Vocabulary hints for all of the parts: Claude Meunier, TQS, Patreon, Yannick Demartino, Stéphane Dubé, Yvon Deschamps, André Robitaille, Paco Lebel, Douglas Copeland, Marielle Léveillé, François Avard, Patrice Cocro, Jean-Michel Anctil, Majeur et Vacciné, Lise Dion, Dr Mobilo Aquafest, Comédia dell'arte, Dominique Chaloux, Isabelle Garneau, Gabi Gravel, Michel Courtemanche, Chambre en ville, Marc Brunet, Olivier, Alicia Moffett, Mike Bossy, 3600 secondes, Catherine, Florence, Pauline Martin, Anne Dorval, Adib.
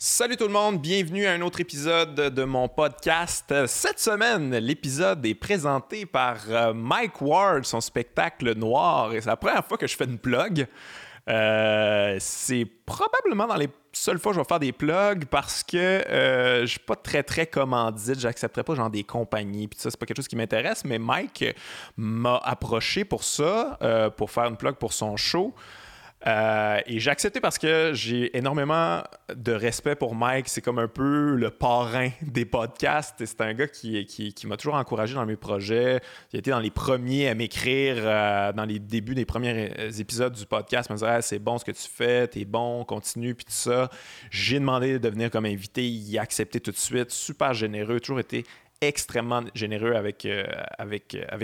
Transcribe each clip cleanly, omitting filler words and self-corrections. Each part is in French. Salut tout le monde, bienvenue à un autre épisode de mon podcast. Cette semaine, l'épisode est présenté par Mike Ward, son spectacle noir. Et c'est la première fois que je fais une plug. C'est probablement dans les seules fois que je vais faire des plugs parce que je suis pas très commandite, j'accepterais pas genre des compagnies puis ça, c'est pas quelque chose qui m'intéresse, mais Mike m'a approché pour ça, pour faire une plug pour son show. Et j'ai accepté parce que j'ai énormément de respect pour Mike. C'est comme un peu le parrain des podcasts. Et c'est un gars qui m'a toujours encouragé dans mes projets. Il a été dans les premiers à m'écrire dans les débuts des premiers épisodes du podcast. Il me disait « C'est bon ce que tu fais, t'es bon, continue, puis tout ça. » J'ai demandé de venir comme invité. Il a accepté tout de suite. Super généreux, toujours été extrêmement généreux avec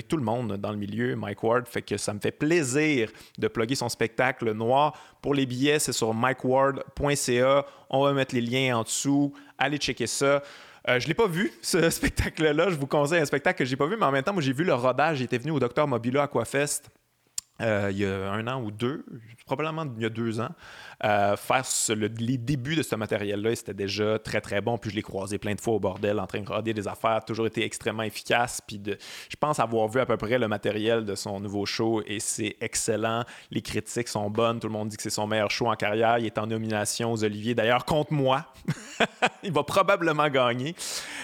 tout le monde dans le milieu, Mike Ward. Fait que ça me fait plaisir de plugger son spectacle noir. Pour les billets, c'est sur mikeward.ca. On va mettre les liens en dessous. Allez checker ça. Je ne l'ai pas vu, ce spectacle-là. Je vous conseille un spectacle que je n'ai pas vu, mais en même temps, moi, j'ai vu le rodage. J'étais venu au Dr Mobilo Aquafest il y a un an ou deux, probablement il y a 2 ans, faire les débuts de ce matériel-là, et c'était déjà très bon. Puis je l'ai croisé plein de fois au bordel en train de roder des affaires, toujours été extrêmement efficace. Puis je pense avoir vu à peu près le matériel de son nouveau show et c'est excellent. Les critiques sont bonnes, tout le monde dit que c'est son meilleur show en carrière. Il est en nomination aux Olivier, d'ailleurs contre moi. Il va probablement gagner.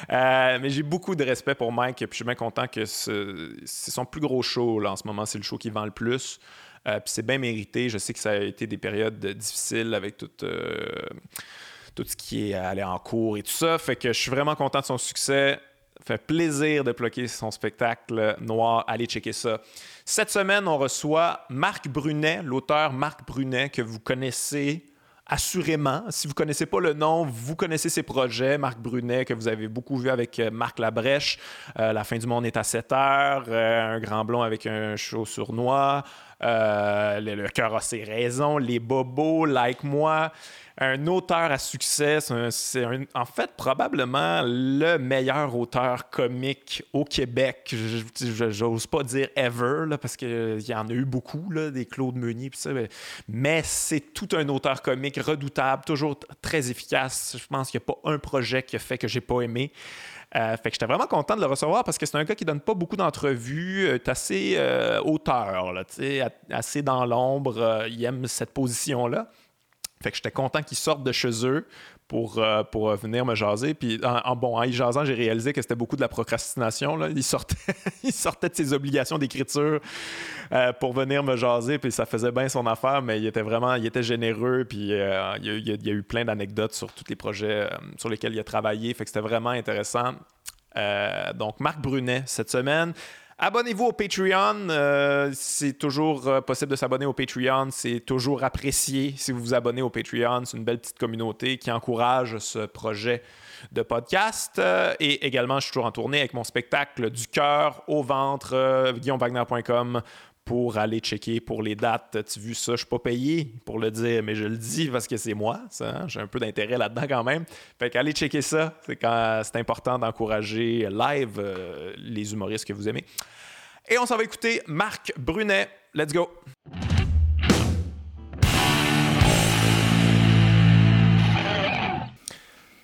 Mais j'ai beaucoup de respect pour Mike, puis je suis bien content que c'est son plus gros show là, en ce moment. C'est le show qui vend le plus. Puis c'est bien mérité. Je sais que ça a été des périodes difficiles avec tout ce qui est allé en cours et tout ça. Fait que je suis vraiment content de son succès. Fait plaisir de bloquer son spectacle noir. Allez checker ça. Cette semaine, on reçoit Marc Brunet, l'auteur Marc Brunet, que vous connaissez assurément. Si vous ne connaissez pas le nom, vous connaissez ses projets. Marc Brunet, que vous avez beaucoup vu avec Marc Labrèche, La fin du monde est à 7 heures, Un grand blond avec un show sur noir, Le cœur a ses raisons, Les bobos, Like moi. Un auteur à succès, en fait probablement le meilleur auteur comique au Québec. J'ose pas dire ever, là, parce qu'il y en a eu beaucoup, là, des Claude Meunier, pis ça, mais c'est tout un auteur comique redoutable, toujours très efficace. Je pense qu'il n'y a pas un projet qui a fait que j'ai pas aimé. Fait que j'étais vraiment content de le recevoir parce que c'est un gars qui donne pas beaucoup d'entrevues, est assez auteur, là, assez dans l'ombre, il aime cette position-là. Fait que j'étais content qu'ils sortent de chez eux pour venir me jaser. Puis en y jasant, j'ai réalisé que c'était beaucoup de la procrastination, là. Il sortait de ses obligations d'écriture pour venir me jaser. Puis ça faisait bien son affaire, mais il était généreux. Puis il y a eu plein d'anecdotes sur tous les projets sur lesquels il a travaillé. Fait que c'était vraiment intéressant. Donc, Marc Brunet, cette semaine. Abonnez-vous au Patreon, c'est toujours possible de s'abonner au Patreon, c'est toujours apprécié si vous vous abonnez au Patreon, c'est une belle petite communauté qui encourage ce projet de podcast. Et également, je suis toujours en tournée avec mon spectacle du cœur au ventre, guillaumewagner.com pour aller checker pour les dates. Tu as vu ça, je ne suis pas payé pour le dire, mais je le dis parce que c'est moi, ça, hein? J'ai un peu d'intérêt là-dedans quand même. Fait qu'allez checker ça, c'est important d'encourager live les humoristes que vous aimez. Et on s'en va écouter Marc Brunet. Let's go!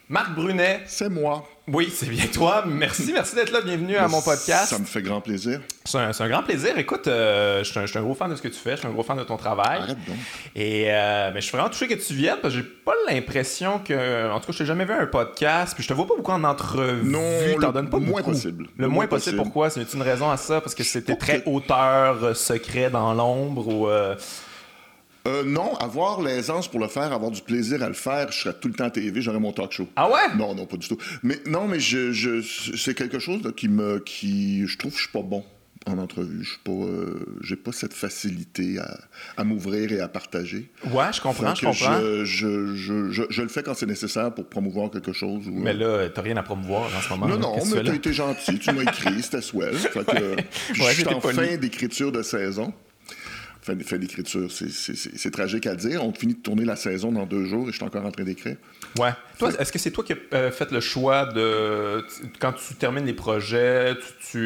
Marc Brunet. C'est moi. Oui, c'est bien toi. Merci d'être là. Bienvenue à mon podcast. Ça me fait grand plaisir. C'est un grand plaisir. Écoute, je suis un gros fan de ce que tu fais. Je suis un gros fan de ton travail. Arrête donc. Et mais je suis vraiment touché que tu viennes parce que j'ai pas l'impression que... En tout cas, je t'ai jamais vu un podcast. Puis je te vois pas beaucoup en entrevue. Non, t'en donnes pas beaucoup. Possible. Le moins possible. Pourquoi? C'est une raison à ça? Parce que c'était très auteur, secret, dans l'ombre ou... Non, avoir l'aisance pour le faire, avoir du plaisir à le faire, je serais tout le temps à TV, j'aurais mon talk show. Ah ouais? Non, pas du tout. Mais non, mais c'est quelque chose là, qui je trouve que je suis pas bon en entrevue. Je suis pas, j'ai pas cette facilité à m'ouvrir et à partager. Ouais, je comprends. Je le fais quand c'est nécessaire pour promouvoir quelque chose. Ou, mais là, t'as rien à promouvoir en ce moment. Non, mais t'as été gentil, tu m'as écrit, c'était swell. Fait que, je suis en fin d'écriture de saison. Fait d'écriture, c'est tragique à dire. On finit de tourner la saison dans 2 jours et je suis encore en train d'écrire. Ouais. Toi, est-ce que c'est toi qui as fait le choix de... Quand tu termines les projets,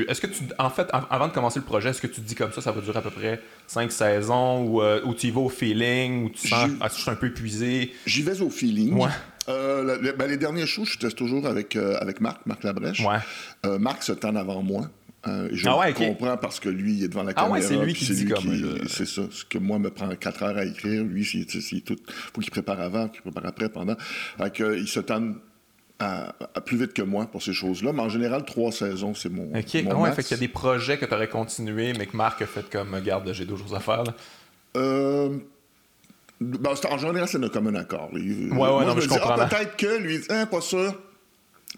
est-ce que tu... En fait, avant de commencer le projet, est-ce que tu te dis comme ça va durer à peu près 5 saisons ou tu y vas au feeling ou tu sens je suis un peu épuisé? J'y vais au feeling. Ouais. Les derniers shows, je teste toujours avec Marc Labrèche. Ouais. Marc se tend avant moi. Je comprends parce que lui, il est devant la caméra. Ah ouais, c'est lui qui dit comme... C'est ça. Ce que moi, me prend 4 heures à écrire. Lui, c'est tout. Faut qu'il prépare avant, qu'il prépare après, pendant. Fait que, il se tend à plus vite que moi pour ces choses-là. Mais en général, 3 saisons, c'est mon max. OK. Ouais, fait qu'il y a des projets que tu aurais continué, mais que Marc a fait comme, garde, j'ai 2 choses à faire, là. Ben, en général, c'est comme un accord. Moi, je comprends. Peut-être que lui, pas sûr.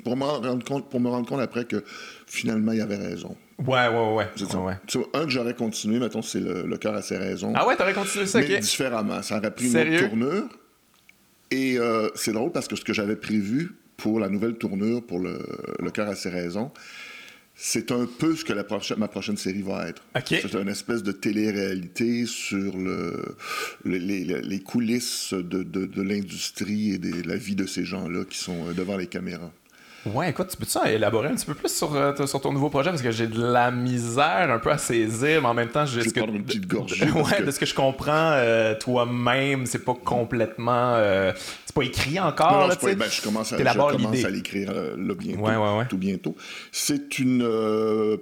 Pour me rendre compte après que finalement, il avait raison. Ouais. C'est ça. Un que j'aurais continué, mettons, c'est Le cœur a ses raisons. Ah ouais, t'aurais continué ça, mais différemment. Ça aurait pris une autre tournure. Et c'est drôle parce que ce que j'avais prévu pour la nouvelle tournure, pour Le cœur a ses raisons, c'est un peu ce que ma prochaine série va être. Okay. C'est une espèce de télé-réalité sur les coulisses de l'industrie et de la vie de ces gens-là qui sont devant les caméras. Ouais, écoute, tu peux-tu élaborer un petit peu plus sur ton nouveau projet? Parce que j'ai de la misère un peu à saisir, mais en même temps... Je vais prendre une petite gorgée. De ce que je comprends, toi-même, c'est pas complètement... c'est pas écrit encore, là, tu sais. Je commence à l'écrire là bientôt, tout bientôt. C'est une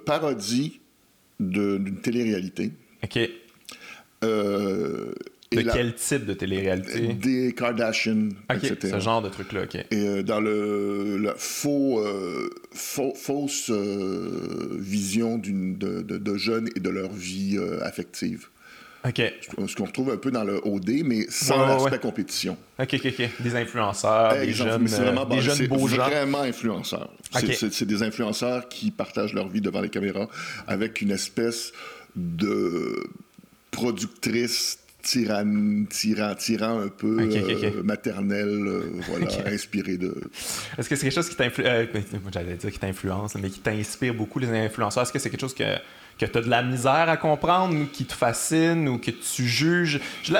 parodie d'une télé-réalité. OK. Quel type de télé-réalité? Des Kardashian, etc. Ce genre de truc-là, OK. Et dans la fausse vision de jeunes et de leur vie affective. OK. Ce qu'on retrouve un peu dans le OD, mais sans l'aspect compétition. OK. Des influenceurs, des jeunes beaux gens. C'est vraiment influenceurs. Okay. C'est des influenceurs qui partagent leur vie devant les caméras avec une espèce de productrice tyran un peu maternel, inspiré de... Est-ce que c'est quelque chose qui t'influence, mais qui t'inspire beaucoup, les influenceurs? Est-ce que c'est quelque chose que tu as de la misère à comprendre, ou qui te fascine, ou que tu juges? Je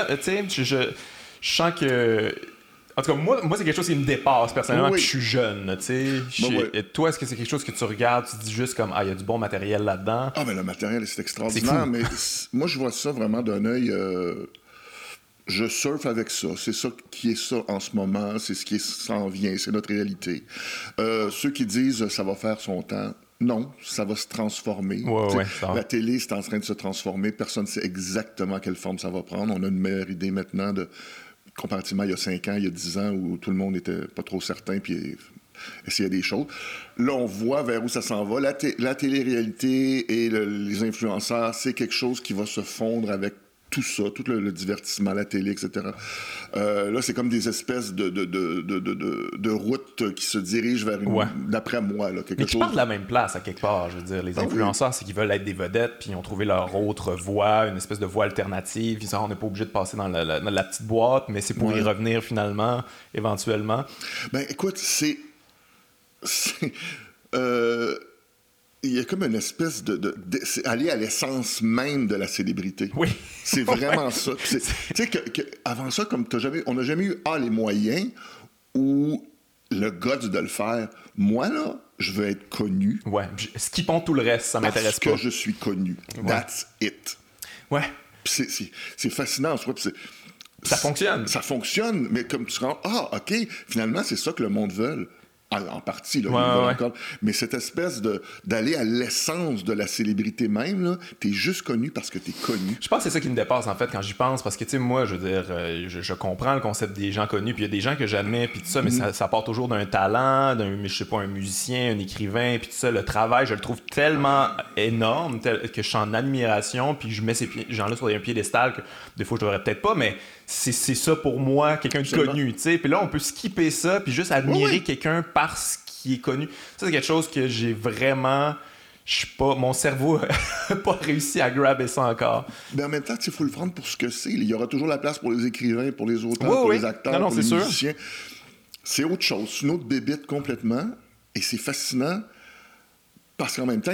sens que... En tout cas, moi, c'est quelque chose qui me dépasse personnellement, puis je suis jeune, tu sais. Et toi, est-ce que c'est quelque chose que tu regardes, tu te dis juste comme, il y a du bon matériel là-dedans? Ah, mais le matériel, c'est extraordinaire, mais moi, je vois ça vraiment d'un œil... je surfe avec ça. C'est ça qui est ça en ce moment, c'est ce qui s'en vient, c'est notre réalité. Ceux qui disent « ça va faire son temps », non, ça va se transformer. La télé, c'est en train de se transformer, personne ne sait exactement quelle forme ça va prendre. On a une meilleure idée maintenant de... comparativement il y a 5 ans, il y a 10 ans, où tout le monde n'était pas trop certain puis essayait des choses. Là, on voit vers où ça s'en va. La télé-réalité et les influenceurs, c'est quelque chose qui va se fondre avec tout ça, tout le divertissement, la télé, etc. Là, c'est comme des espèces de routes qui se dirigent vers une... D'après moi, là, quelque chose... Mais qui partent de la même place, à quelque part, je veux dire. Les influenceurs, c'est qu'ils veulent être des vedettes, puis ils ont trouvé leur autre voie, une espèce de voie alternative. Ils disent, on n'est pas obligé de passer dans la petite boîte, mais c'est pour y revenir, finalement, éventuellement. Ben, écoute, c'est... Il y a comme une espèce de c'est aller à l'essence même de la célébrité. Oui. C'est vraiment ça. Tu sais qu'avant ça, comme on n'a jamais eu les moyens ou le guts de le faire. Moi, là, je veux être connu. Ouais. Skippons tout le reste, ça m'intéresse pas. Parce que je suis connu. That's it. Ouais. Puis c'est fascinant en soi. Puis ça fonctionne. Ça fonctionne, mais comme tu te rends... OK, finalement, c'est ça que le monde veut. En partie, là, encore. Mais cette espèce d'aller à l'essence de la célébrité même, là, t'es juste connu parce que t'es connu. Je pense que c'est ça qui me dépasse, en fait, quand j'y pense, parce que, tu sais, moi, je veux dire, je comprends le concept des gens connus, puis il y a des gens que j'admets, puis tout ça, mais ça part toujours d'un talent, un musicien, un écrivain, puis tout ça, le travail, je le trouve tellement énorme que je suis en admiration, puis je mets ces gens-là sur un piédestal que des fois, je devrais peut-être pas, mais c'est ça pour moi, quelqu'un de connu, tu sais. Puis là, on peut skipper ça, puis juste admirer quelqu'un parce qu'il est connu. Ça, c'est quelque chose que j'ai vraiment... Mon cerveau n'a pas réussi à grabber ça encore. Mais en même temps, il faut le prendre pour ce que c'est. Il y aura toujours la place pour les écrivains, pour les auteurs, pour les acteurs, pour les musiciens. C'est autre chose. C'est une autre bébête complètement. Et c'est fascinant parce qu'en même temps,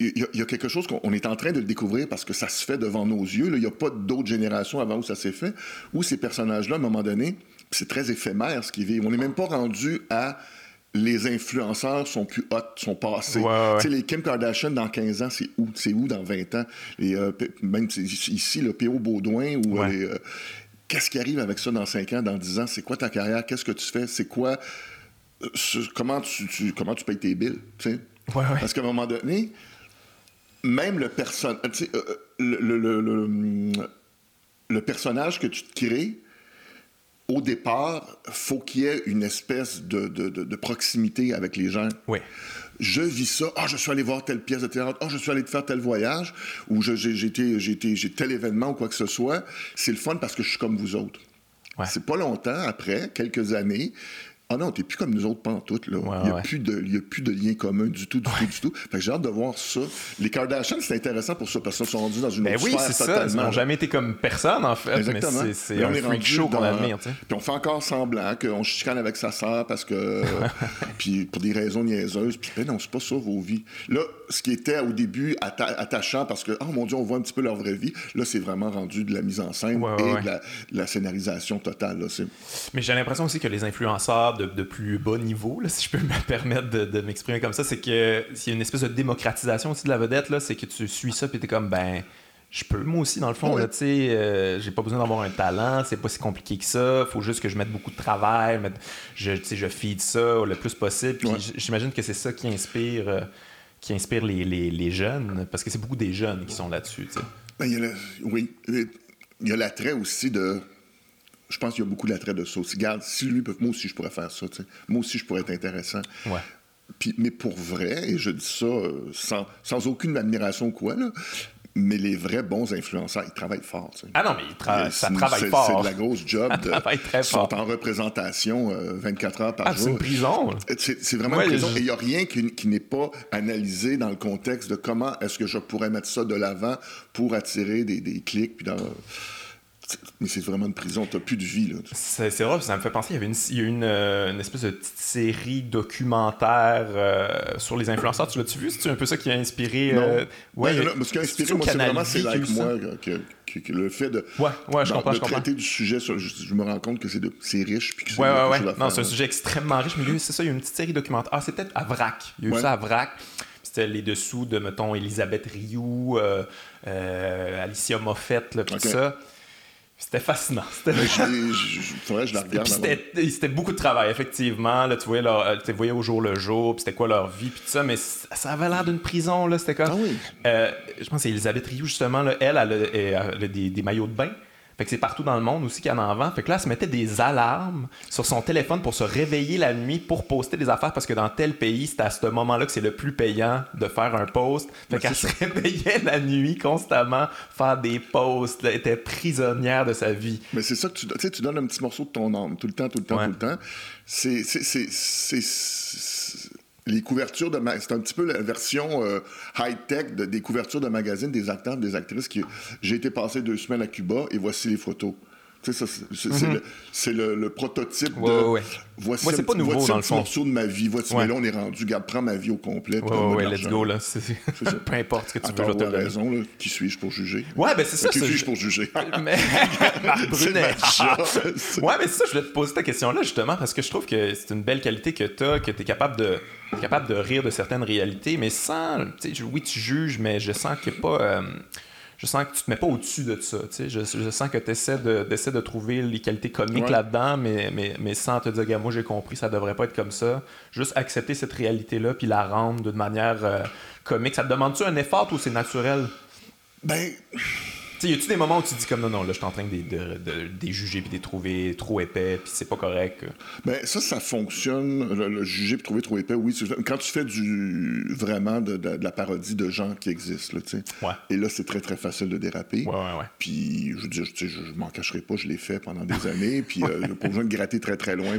il y a quelque chose qu'on est en train de le découvrir parce que ça se fait devant nos yeux. Là, il n'y a pas d'autres générations avant où ça s'est fait, où ces personnages-là, à un moment donné, c'est très éphémère ce qu'ils vivent. On n'est même pas rendu à... Les influenceurs sont plus hot, sont passés. Tu sais, les Kim Kardashian, dans 15 ans, c'est où? C'est où dans 20 ans? Et, même ici, le P.O. Baudouin, ou Qu'est-ce qui arrive avec ça dans 5 ans, dans 10 ans? C'est quoi ta carrière? Qu'est-ce que tu fais? C'est quoi... Comment tu payes tes billes? Ouais. Parce qu'à un moment donné, même le personnage que tu te crées, au départ, faut qu'il y ait une espèce de proximité avec les gens. Oui. Je vis ça. Ah, je suis allé voir telle pièce de théâtre. Ah, je suis allé faire tel voyage. Ou j'ai tel événement ou quoi que ce soit. C'est le fun parce que je suis comme vous autres. Ouais. C'est pas longtemps après, quelques années. Ah non, t'es plus comme nous autres pantoute, là. Il n'y a plus de lien commun du tout. Fait que j'ai hâte de voir ça. Les Kardashians, c'est intéressant pour ça, parce qu'ils sont rendus dans une autre sphère totalement. Ben oui, c'est ça. Ils n'ont jamais été comme personne, en fait. Exactement. Mais c'est un freak show qu'on admire, tu sais. Puis on fait encore semblant qu'on chicane avec sa sœur parce que... puis pour des raisons niaiseuses. Puis non, c'est pas ça, vos vies. Là, ce qui était au début attachant parce que, oh mon Dieu, on voit un petit peu leur vraie vie, là, c'est vraiment rendu de la mise en scène et de la scénarisation totale, là. Mais j'ai l'impression aussi que les influenceurs de plus bas niveau, là, si je peux me permettre de m'exprimer comme ça, c'est que s'il y a une espèce de démocratisation aussi de la vedette, là, c'est que tu suis ça puis t'es comme, ben, je peux moi aussi, dans le fond, tu sais, j'ai pas besoin d'avoir un talent, c'est pas si compliqué que ça, faut juste que je mette beaucoup de travail, je feed ça le plus possible, puis j'imagine que c'est ça qui inspire les jeunes, parce que c'est beaucoup des jeunes qui sont là-dessus, tu sais. Ben, il y a l'attrait aussi de... Je pense qu'il y a beaucoup d'attrait de ça aussi. Regarde, si lui peut... Moi aussi, je pourrais faire ça. T'sais. Moi aussi, je pourrais être intéressant. Ouais. Puis, mais pour vrai, et je dis ça sans aucune admiration ou quoi, là, mais les vrais bons influenceurs, ils travaillent fort. T'sais. Ah non, mais ça travaille fort. C'est de la grosse job. Ils sont en représentation 24 heures par jour. C'est une prison. C'est vraiment une prison. Et il n'y a rien qui n'est pas analysé dans le contexte de comment est-ce que je pourrais mettre ça de l'avant pour attirer des clics. Puis dans... Mais c'est vraiment une prison, t'as plus de vie, là. C'est vrai, ça me fait penser, il y a une espèce de petite série documentaire sur les influenceurs, tu l'as-tu vu? C'est un peu ça qui a inspiré... Non, ce qui a inspiré, moi, c'est vraiment, c'est like moi, que le fait de... Ouais, je comprends. Traiter du sujet, je me rends compte que c'est riche, puis que c'est... Ouais, non, c'est un sujet extrêmement riche, mais lui, c'est ça, il y a une petite série documentaire. Ah, c'est peut-être à Vrac, il y a eu ça à Vrac... C'était les dessous de, mettons, Elisabeth Rioux, Alicia Moffett, là, tout ça... C'était fascinant. Je la regarde. C'était beaucoup de travail, effectivement. Là, tu voyais au jour le jour, puis c'était quoi leur vie, puis tout ça. Mais ça avait l'air d'une prison, là. C'était comme... Ah oui. Je pense que c'est Elisabeth Rioux, justement. Là, elle a des maillots de bain. Fait que c'est partout dans le monde aussi qu'il y en a en vend. Fait que là, elle se mettait des alarmes sur son téléphone pour se réveiller la nuit pour poster des affaires parce que dans tel pays, c'est à ce moment-là que c'est le plus payant de faire un post. Fait qu'elle se réveillait la nuit constamment, faire des posts. Elle était prisonnière de sa vie. Mais c'est ça que tu donnes un petit morceau de ton âme tout le temps. C'est... Les couvertures de c'est un petit peu la version high-tech des couvertures de magazines des acteurs, des actrices qui... J'ai été passé 2 semaines à Cuba et voici les photos. Tu sais, ça, c'est le prototype de... Ouais. Voici c'est pas nouveau, voici dans le fond. Voici un morceau de ma vie. Voici, mais là, on est rendu. Garde, prends ma vie au complet. Ouais, let's go, là. C'est peu importe ce que tu veux, je te donne. Raison, là. Qui suis-je pour juger? Ouais, ben c'est ça. Qui suis-je pour juger? Mais... Marc Brunet. Ouais, mais c'est ça, je voulais te poser ta question-là, justement, parce que je trouve que c'est une belle qualité que t'as, que t'es capable de rire de certaines réalités, mais sans... Oui, tu juges, mais je sens qu'il n'y a pas... Je sens que tu te mets pas au-dessus de ça. Je sens que tu essaies de trouver les qualités comiques là-dedans, mais sans te dire, gars, moi j'ai compris, ça devrait pas être comme ça. Juste accepter cette réalité-là puis la rendre d'une manière comique. Ça te demande-tu un effort ou c'est naturel? Ben. Y a-tu des moments où tu te dis comme non, là, je suis en train de juger puis de les trouver trop épais puis c'est pas correct? Ben, ça fonctionne, le juger puis trouver trop épais, oui. Quand tu fais vraiment de la parodie de gens qui existent, là, tu sais. Ouais. Et là, c'est très, très facile de déraper. Ouais. Puis, je veux dire, je m'en cacherai pas, je l'ai fait pendant des années, puis il n'y a pas besoin de gratter très, très loin.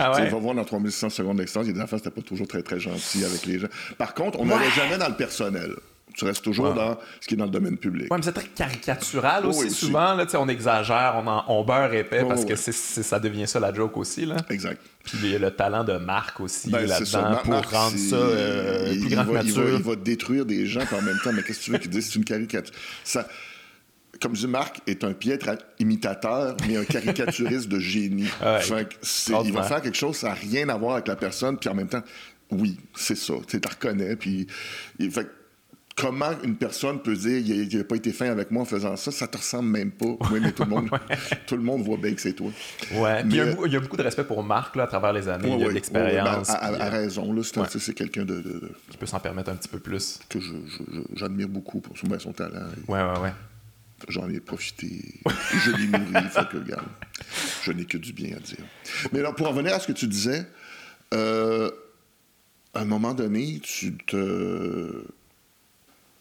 Va voir dans 3600 secondes d'existence, il y a des affaires, c'était pas toujours très, très gentil avec les gens. Par contre, on n'allait jamais dans le personnel. Tu restes toujours dans ce qui est dans le domaine public. Oui, mais c'est très caricatural aussi, souvent. Là, on exagère, on beurre épais parce que ça devient ça, la joke aussi. Là. Exact. Puis il y a le talent de Marc aussi là-dedans pour rendre ça plus grand que nature. Il va détruire des gens en même temps, mais qu'est-ce que tu veux qu'il dise? C'est une caricature. Ça... Comme dit Marc, est un piètre imitateur, mais un caricaturiste de génie. Fait que il va faire quelque chose, ça n'a rien à voir avec la personne, puis en même temps, oui, c'est ça. Tu la reconnais, puis... Fait Comment une personne peut dire « il n'a pas été fin avec moi en faisant ça », ça te ressemble même pas. Oui, mais tout le monde voit bien que c'est toi. Ouais. Puis il y a beaucoup de respect pour Marc là, à travers les années, il y a de l'expérience. À raison, là, c'est quelqu'un de... Qui peut s'en permettre un petit peu plus. Que j'admire beaucoup pour son talent. Ouais. J'en ai profité, je l'ai nourri, fait que regarde, je n'ai que du bien à dire. Mais alors, pour en venir à ce que tu disais, à un moment donné,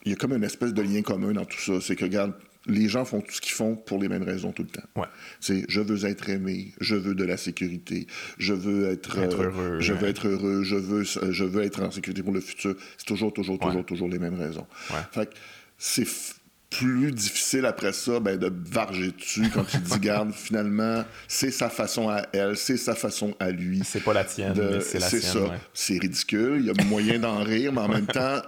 il y a comme une espèce de lien commun dans tout ça. C'est que, regarde, les gens font tout ce qu'ils font pour les mêmes raisons tout le temps. Ouais. C'est « je veux être aimé, je veux de la sécurité, je veux être heureux, je veux être en sécurité pour le futur ». C'est toujours les mêmes raisons. Ouais. Fait que c'est plus difficile après ça de varger dessus quand tu dis « garde, finalement, c'est sa façon à elle, c'est sa façon à lui ». C'est pas la tienne, mais c'est la tienne. C'est ça. Ouais. C'est ridicule, il y a moyen d'en rire, mais en même temps,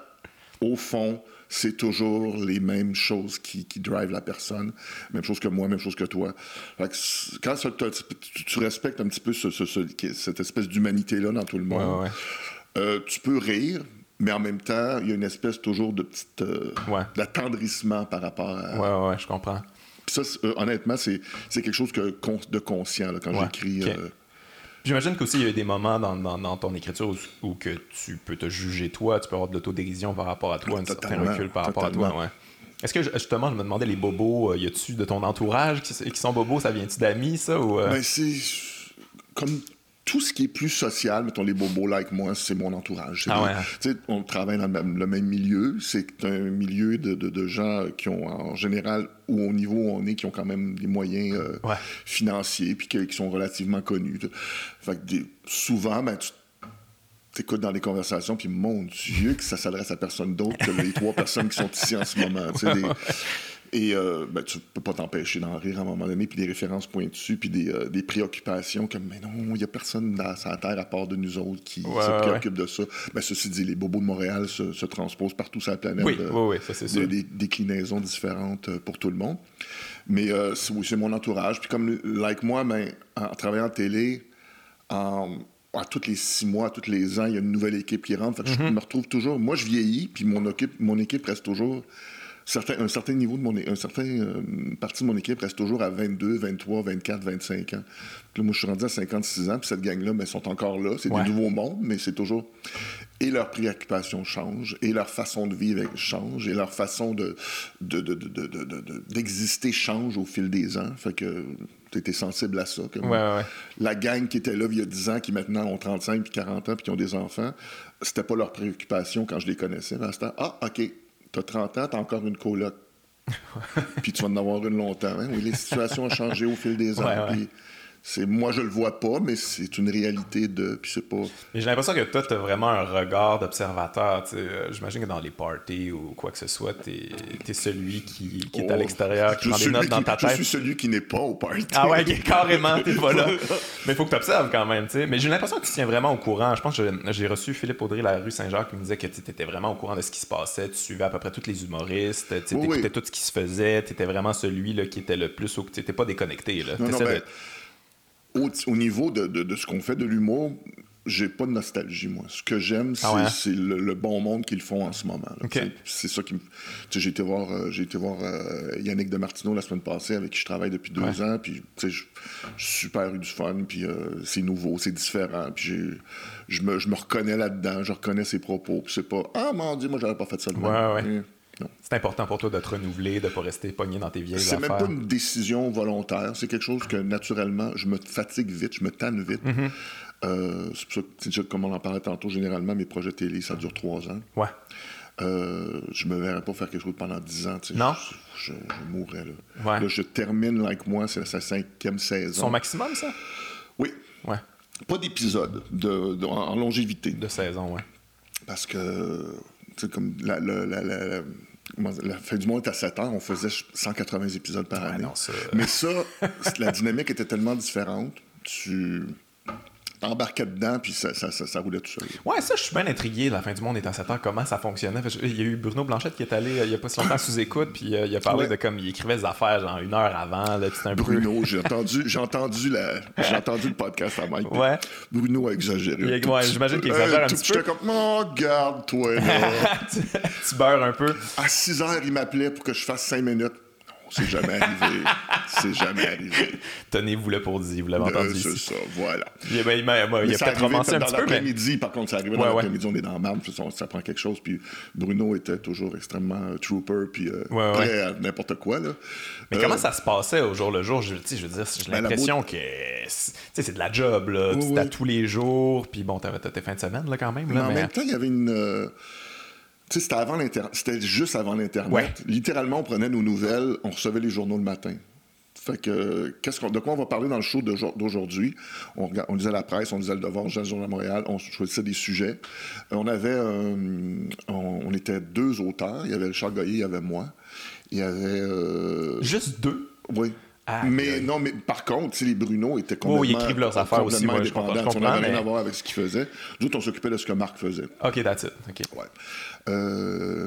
au fond, c'est toujours les mêmes choses qui drivent la personne. Même chose que moi, même chose que toi. Fait que quand tu respectes un petit peu cette espèce d'humanité-là dans tout le monde, tu peux rire, mais en même temps, il y a une espèce toujours de petite... d'attendrissement par rapport à... Ouais, je comprends. Puis ça, honnêtement, c'est quelque chose de conscient là, quand j'écris... Okay. J'imagine qu'aussi, il y a eu des moments dans ton écriture où que tu peux te juger toi, tu peux avoir de l'autodérision par rapport à toi, un certain recul par rapport à toi. Ouais. Est-ce que, justement, je me demandais, les bobos, y a-tu de ton entourage qui sont bobos? Ça vient-tu d'amis, ça? Ou, Ben, c'est comme tout ce qui est plus social, mettons, les bobos, like moi, c'est mon entourage. On travaille dans le même milieu. C'est un milieu de gens qui ont, en général... ou au niveau où on est, qui ont quand même des moyens financiers, puis qui sont relativement connus. Fait que souvent, tu t'écoutes dans des conversations, puis mon Dieu, que ça s'adresse à personne d'autre que les trois personnes qui sont ici en ce moment. Et tu peux pas t'empêcher d'en rire à un moment donné, puis des références pointues, puis des préoccupations comme « mais non, il y a personne sur la Terre à part de nous autres qui se préoccupe de ça ». Ben, ceci dit, les bobos de Montréal se transposent partout sur la planète. Oui, ça c'est sûr. Des déclinaisons différentes pour tout le monde. Mais c'est mon entourage. Puis comme like moi, en travaillant en télé, à tous les 6 mois, à tous les ans, il y a une nouvelle équipe qui rentre. Fait que je me retrouve toujours... Moi, je vieillis, puis mon équipe reste toujours... Une certaine partie de mon équipe reste toujours à 22, 23, 24, 25 ans. Puis là, moi, je suis rendu à 56 ans, puis cette gang-là, sont encore là. C'est des nouveaux mondes, mais c'est toujours... Et leurs préoccupations changent, et leur façon de vivre change, et leur façon d'exister change au fil des ans. Fait que t'étais sensible à ça. La gang qui était là il y a 10 ans, qui maintenant ont 35 puis 40 ans, puis qui ont des enfants, c'était pas leur préoccupation quand je les connaissais. Mais à ce temps, ah, OK... T'as 30 ans, t'as encore une coloc. Puis tu vas en avoir une longtemps. Hein? Oui, les situations ont changé au fil des ans. Ouais. Moi, je le vois pas, mais c'est une réalité de... Puis c'est pas... Mais j'ai l'impression que toi, t'as vraiment un regard d'observateur. J'imagine que dans les parties ou quoi que ce soit, t'es celui qui est à l'extérieur, qui prend des notes dans ta tête. Je suis celui qui n'est pas au party. Ah ouais, carrément, t'es pas là. Mais il faut que t'observes quand même, tu sais. Mais j'ai l'impression que tu tiens vraiment au courant. Je pense que j'ai reçu Philippe-Audrey, la rue Saint-Jacques, qui me disait que t'étais vraiment au courant de ce qui se passait. Tu suivais à peu près tous les humoristes. T'écoutais tout ce qui se faisait. T'étais vraiment celui là, qui était le plus... T'étais pas déconnecté, là. Au niveau de ce qu'on fait de l'humour, j'ai pas de nostalgie, moi. Ce que j'aime, c'est le bon monde qu'ils font en ce moment. Okay. C'est ça qui me... J'ai été voir Yannick Demartino la semaine passée, avec qui je travaille depuis 2 ans, puis je suis super eu du fun, puis c'est nouveau, c'est différent, puis je me reconnais là-dedans, je reconnais ses propos, puis c'est pas « ah, mon Dieu, moi, j'aurais pas fait ça de même ». Non. C'est important pour toi de te renouveler, de ne pas rester pogné dans tes vieilles affaires. C'est même pas une décision volontaire. C'est quelque chose que, naturellement, je me fatigue vite, je me tanne vite. Mm-hmm. C'est pour ça que, comme on en parlait tantôt, généralement, mes projets télé, ça dure 3 ans. Ouais. Je me verrais pas faire quelque chose pendant 10 ans. Non. Je mourrais, là. Ouais. Là, je termine, like moi, c'est sa 5e saison. Son maximum, ça? Oui. Ouais. Pas d'épisode en longévité. De saison, oui. Parce que... C'est comme la fin du monde est à 7 heures, on faisait 180 épisodes par année. Mais ça, la dynamique était tellement différente. embarquais dedans, puis ça roulait tout seul. Ouais, ça, je suis bien intrigué. La fin du monde est à 7 heures, comment ça fonctionnait. Il y a eu Bruno Blanchette qui est allé il n'y a pas si longtemps sous écoute, puis il a parlé de comme il écrivait des affaires genre une heure avant. Là, un Bruno, peu... j'ai entendu le podcast à Mike. Ouais. Bruno a exagéré. J'imagine qu'il exagère un petit peu. J'étais comme, oh, garde-toi. Tu beurres un peu. À 6 heures, il m'appelait pour que je fasse 5 minutes. C'est jamais arrivé. Tenez-vous là pour dire, vous l'avez entendu. C'est ici. Ça, voilà. Il a peut-être romancé un petit peu. L'après-midi, par contre, ça arrivait dans l'après-midi, on est dans la marbre, ça prend quelque chose. Puis Bruno était toujours extrêmement trooper, puis prêt à n'importe quoi. Là. Mais comment ça se passait au jour le jour? Je veux dire, j'ai l'impression que c'est de la job, là. Oui, à tous les jours, puis bon, t'avais tes fins de semaine, là, quand même. Là, mais en même temps, il y avait une... Tu sais, c'était juste avant l'Internet. Ouais. Littéralement, on prenait nos nouvelles, on recevait les journaux le matin. Fait que, de quoi on va parler dans le show d'aujourd'hui? On lisait la presse, on lisait le Devoir, on lisait le Journal de Montréal, on choisissait des sujets. On avait... on était deux auteurs. Il y avait Richard Goyer, il y avait moi. Il y avait... Juste deux? Oui. Ah, mais non, mais par contre, les Bruno étaient complètement indépendants. Oh, ils écrivent leurs affaires aussi, moi, je comprends, on n'avait rien à voir avec ce qu'ils faisaient. Nous autres, on s'occupait de ce que Marc faisait. OK, that's it. Okay. Ouais.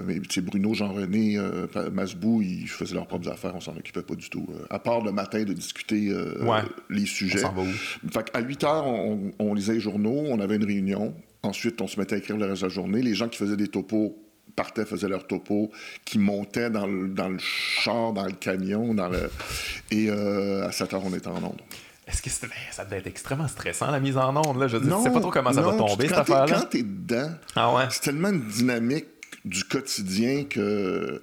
Mais Bruno, Jean-René, Masbou, ils faisaient leurs propres affaires, on s'en occupait pas du tout. À part le matin de discuter les sujets. On s'en va où? Fait qu'à 8 heures, on lisait les journaux, on avait une réunion. Ensuite, on se mettait à écrire le reste de la journée. Les gens qui faisaient des topos partaient, faisaient leur topo, qui montaient dans le char, dans le camion, et à 7 heures, on était en onde. Est-ce que ça devait être extrêmement stressant, la mise en onde? Là? Je ne sais pas trop comment ça va tomber, cette affaire-là. Quand t'es dedans, c'est tellement une dynamique du quotidien que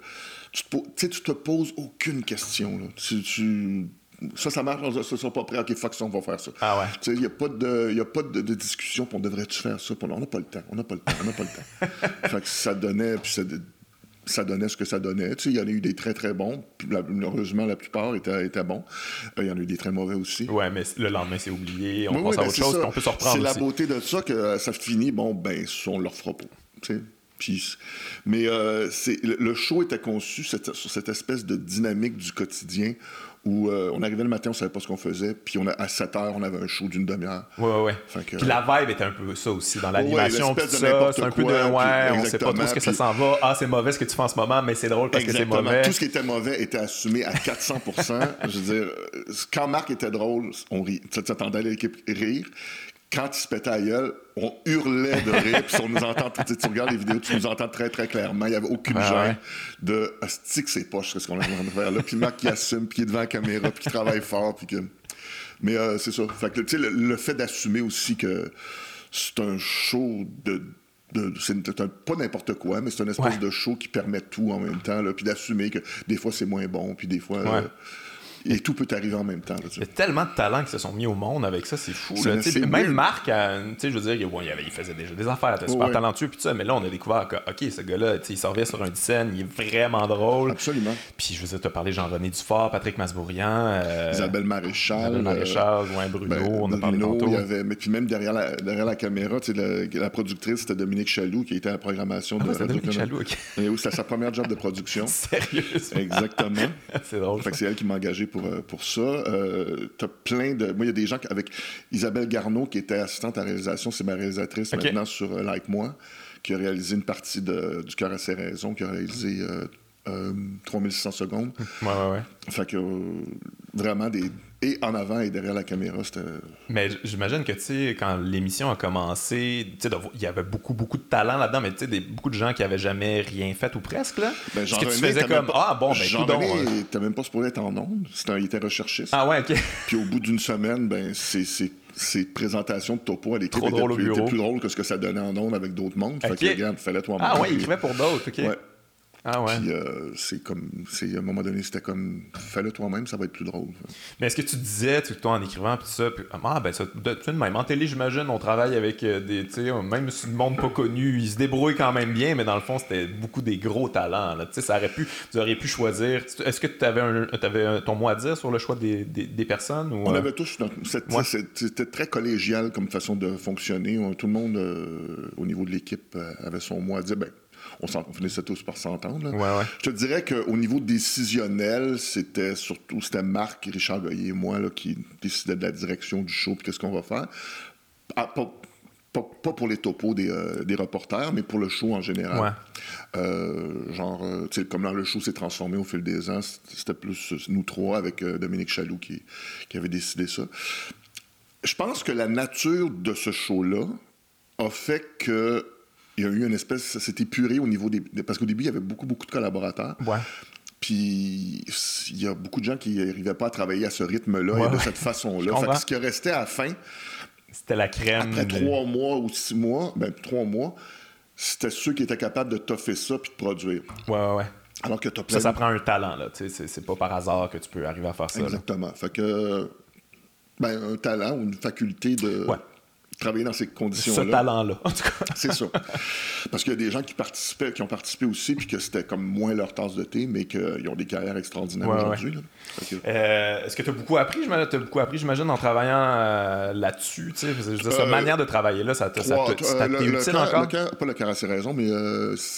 tu te poses aucune question. Là. Ça marche, ils sont pas prêts, OK, fuck ça, on va faire ça. Ah ouais. Tu sais, il n'y a pas de discussion, puis on devrait-tu faire ça? On n'a pas le temps, Fait que ça donnait ce que ça donnait. Tu sais, il y en a eu des très, très bons. Heureusement, la plupart étaient bons. Il y en a eu des très mauvais aussi. Ouais, mais le lendemain, c'est oublié, on passe à autre chose, puis on peut se reprendre aussi. C'est la beauté de ça, que ça finit, on leur fera pas, tu sais. Puis, mais le show était conçu sur cette espèce de dynamique du quotidien où on arrivait le matin, on savait pas ce qu'on faisait, puis à 7 heures, on avait un show d'une demi-heure. Ouais. Puis la vibe était un peu ça aussi, dans l'animation, puis ça, c'est un peu de... Ouais, on sait pas trop ce que ça s'en va. Ah, c'est mauvais ce que tu fais en ce moment, mais c'est drôle parce que c'est mauvais. Tout ce qui était mauvais était assumé à 400%. Je veux dire, quand Marc était drôle, on rit. Tu t'attendais à l'équipe rire. Quand il se pétait à la gueule, on hurlait de rire, puis on nous entend, tu regardes les vidéos, tu nous entends très, très clairement. Il n'y avait aucune gêne de « Asti que c'est poche, ce qu'on est en train de faire là », puis Marc qui assume, puis qui est devant la caméra, puis qui travaille fort, puis que... Mais c'est ça. Fait que, tu sais, le fait d'assumer aussi que c'est un show c'est pas n'importe quoi, mais c'est une espèce de show qui permet tout en même temps, là, puis d'assumer que des fois c'est moins bon, puis des fois... Et tout peut arriver en même temps. Il y a tellement de talents qui se sont mis au monde avec ça, c'est fou. Là, même Marc, je veux dire, il faisait déjà des affaires, il était super talentueux, puis tout ça, mais là, on a découvert que, OK, ce gars-là, il servait sur un scène, il est vraiment drôle. Absolument. Puis, je veux dire, tu as parlé de Jean-René Dufort, Patrick Masbourian, Isabelle Maréchal. Bruno, on a parlé tantôt. Mais puis même derrière la caméra, la productrice, c'était Dominique Chaloux, qui était à la programmation de Radio-Canada. Dominique Chaloux, OK. C'était sa première job de production. Sérieusement? Exactement. C'est drôle. Fait que c'est elle qui m'a engagé pour ça. T'as plein de... Moi, il y a des gens avec Isabelle Garneau, qui était assistante à la réalisation, c'est ma réalisatrice maintenant sur Like Moi, qui a réalisé une partie du Cœur à ses raisons, qui a réalisé 3600 secondes. Ouais. Fait que vraiment des... Et en avant et derrière la caméra, c'était... Mais j'imagine que, tu sais, quand l'émission a commencé, tu sais, il y avait beaucoup, beaucoup de talent là-dedans, mais tu sais, beaucoup de gens qui n'avaient jamais rien fait ou presque, là. Jean-René, tu faisais comme... Jean-René, t'as même pas supposé être en ondes. Il était recherchiste. Ah ouais, OK. Puis au bout d'une semaine, ces présentations de topo à l'équipe étaient plus drôles que ce que ça donnait en ondes avec d'autres mondes. Okay. Fait que, regarde, il fallait toi-même. Ah ouais, il écrivait pour d'autres, OK. Ouais. Ah ouais. Puis à un moment donné, c'était comme, fais-le toi-même, ça va être plus drôle. Mais est-ce que tu disais, toi, en écrivant, puis ça, puis même en télé, j'imagine, on travaille avec des, tu sais, même si le monde pas connu, ils se débrouillent quand même bien, mais dans le fond, c'était beaucoup des gros talents, là. Tu sais, tu aurais pu choisir. Est-ce que tu avais ton mot à dire sur le choix des personnes? Ou, on avait tous notre... C'était très collégial comme façon de fonctionner. Tout le monde, au niveau de l'équipe, avait son mot à dire. On finissait tous par s'entendre. Ouais. Je te dirais qu'au niveau décisionnel, c'était surtout Marc, Richard Goyer et moi là, qui décidaient de la direction du show et qu'est-ce qu'on va faire. Pas pour les topos des reporters, mais pour le show en général. Ouais. Comme là, le show s'est transformé au fil des ans, c'était plus nous trois avec Dominique Chaloux qui avait décidé ça. Je pense que la nature de ce show-là a fait que il y a eu une espèce... Ça s'est épuré au niveau des... Parce qu'au début, il y avait beaucoup de collaborateurs. Ouais. Puis il y a beaucoup de gens qui n'arrivaient pas à travailler à ce rythme-là et de cette façon-là. Fait que ce qui restait à la fin... C'était la crème. Après 3 mois ou 6 mois, 3 mois, c'était ceux qui étaient capables de toffer ça puis de produire. Ouais. Alors que t'as plein... Ça prend un talent, là. Tu sais, c'est pas par hasard que tu peux arriver à faire ça. Exactement. Là. Fait que... un talent ou une faculté de... Ouais. Travailler dans ces conditions-là. Ce talent-là, en tout cas. C'est ça. Parce qu'il y a des gens qui ont participé aussi, puis que c'était comme moins leur tasse de thé, mais qu'ils ont des carrières extraordinaires aujourd'hui. Ouais. Là. Que... est-ce que tu as beaucoup appris, j'imagine, en travaillant là-dessus? Tu sais, cette manière de travailler, là, ça t'est utile encore? Pas le cœur a ses raisons, mais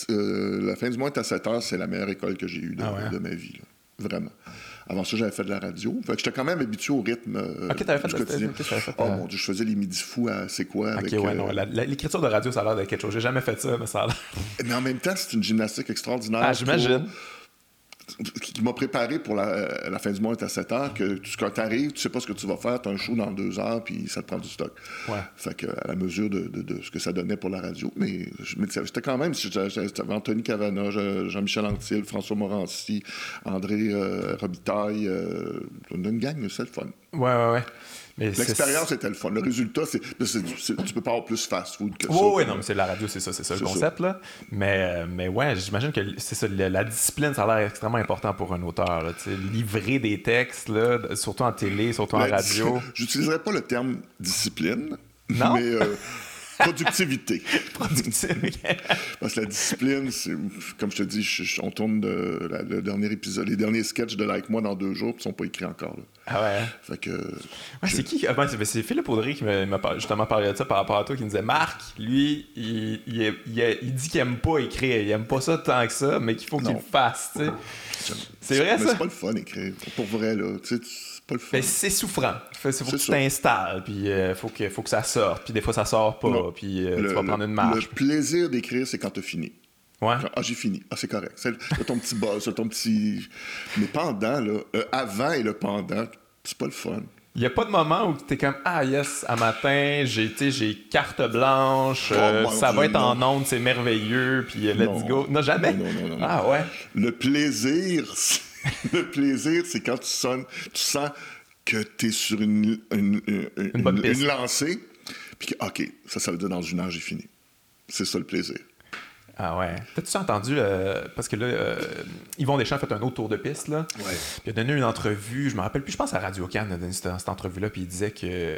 la fin du monde est à 7 heures, c'est la meilleure école que j'ai eue de ma vie. Là. Vraiment. Avant ça, j'avais fait de la radio. Fait que j'étais quand même habitué au rythme du quotidien. Mon Dieu, je faisais les midis fous à c'est quoi. Avec, l'écriture de radio, ça a l'air de quelque chose. J'ai jamais fait ça, mais ça a l'air... Mais en même temps, c'est une gymnastique extraordinaire. Ah, j'imagine. Qui m'a préparé pour la fin du monde à 7 heures, que quand t'arrives, tu sais pas ce que tu vas faire, t'as un show dans 2 heures, puis ça te prend du stock. Ouais. Fait que, à la mesure de ce que ça donnait pour la radio, mais c'était quand même, j'avais Anthony Kavanagh, Jean-Michel Anctil, François Morancy, André Robitaille, une gang, c'est le fun. Ouais. Mais l'expérience était le fun. Le résultat, c'est tu peux pas avoir plus fast-food que ça. Oui, non, mais c'est la radio, c'est ça le concept, là. Mais ouais, j'imagine que c'est ça, la discipline, ça a l'air extrêmement important pour un auteur. Là, livrer des textes, là, surtout en télé, surtout en radio. J'utiliserais pas le terme discipline, non? Mais productivité. Productivité. Parce que la discipline, c'est, comme je te dis, on tourne le dernier épisode, les derniers sketchs de Like Moi dans 2 jours, puis ils sont pas écrits encore. Là. Ah ouais. Fait que. Ouais, c'est qui? C'est Philippe-Audrey qui m'a justement parlé de ça par rapport à toi, qui me disait Marc, lui, il dit qu'il aime pas écrire, il aime pas ça tant que ça, mais qu'il faut qu'il le fasse. T'sais. C'est vrai mais ça? Mais c'est pas le fun écrire. Pour vrai, là. Ben, c'est souffrant. C'est faut que tu t'installes, puis il faut que ça sorte, puis des fois ça sort pas, puis tu vas prendre une marche. Le plaisir d'écrire, c'est quand t'as fini. Ouais. Ah, j'ai fini. Ah, c'est correct. C'est ton petit buzz, c'est ton petit... Mais pendant, là, avant et le pendant, c'est pas le fun. Il n'y a pas de moment où t'es comme « Ah yes, à matin, j'ai carte blanche, ça va être en onde, c'est merveilleux, puis let's go. » Non, jamais. Non. Ah ouais. Le plaisir, c'est quand tu sonnes, tu sens que t'es sur une lancée, puis OK, ça veut dire dans 1 heure, j'ai fini. C'est ça le plaisir. Ah ouais. T'as-tu entendu, parce que là, Yvon Deschamps a fait un autre tour de piste, là. Ouais. Puis il a donné une entrevue, je me rappelle plus, je pense à Radio-Canada, il a donné cette entrevue-là, puis il disait que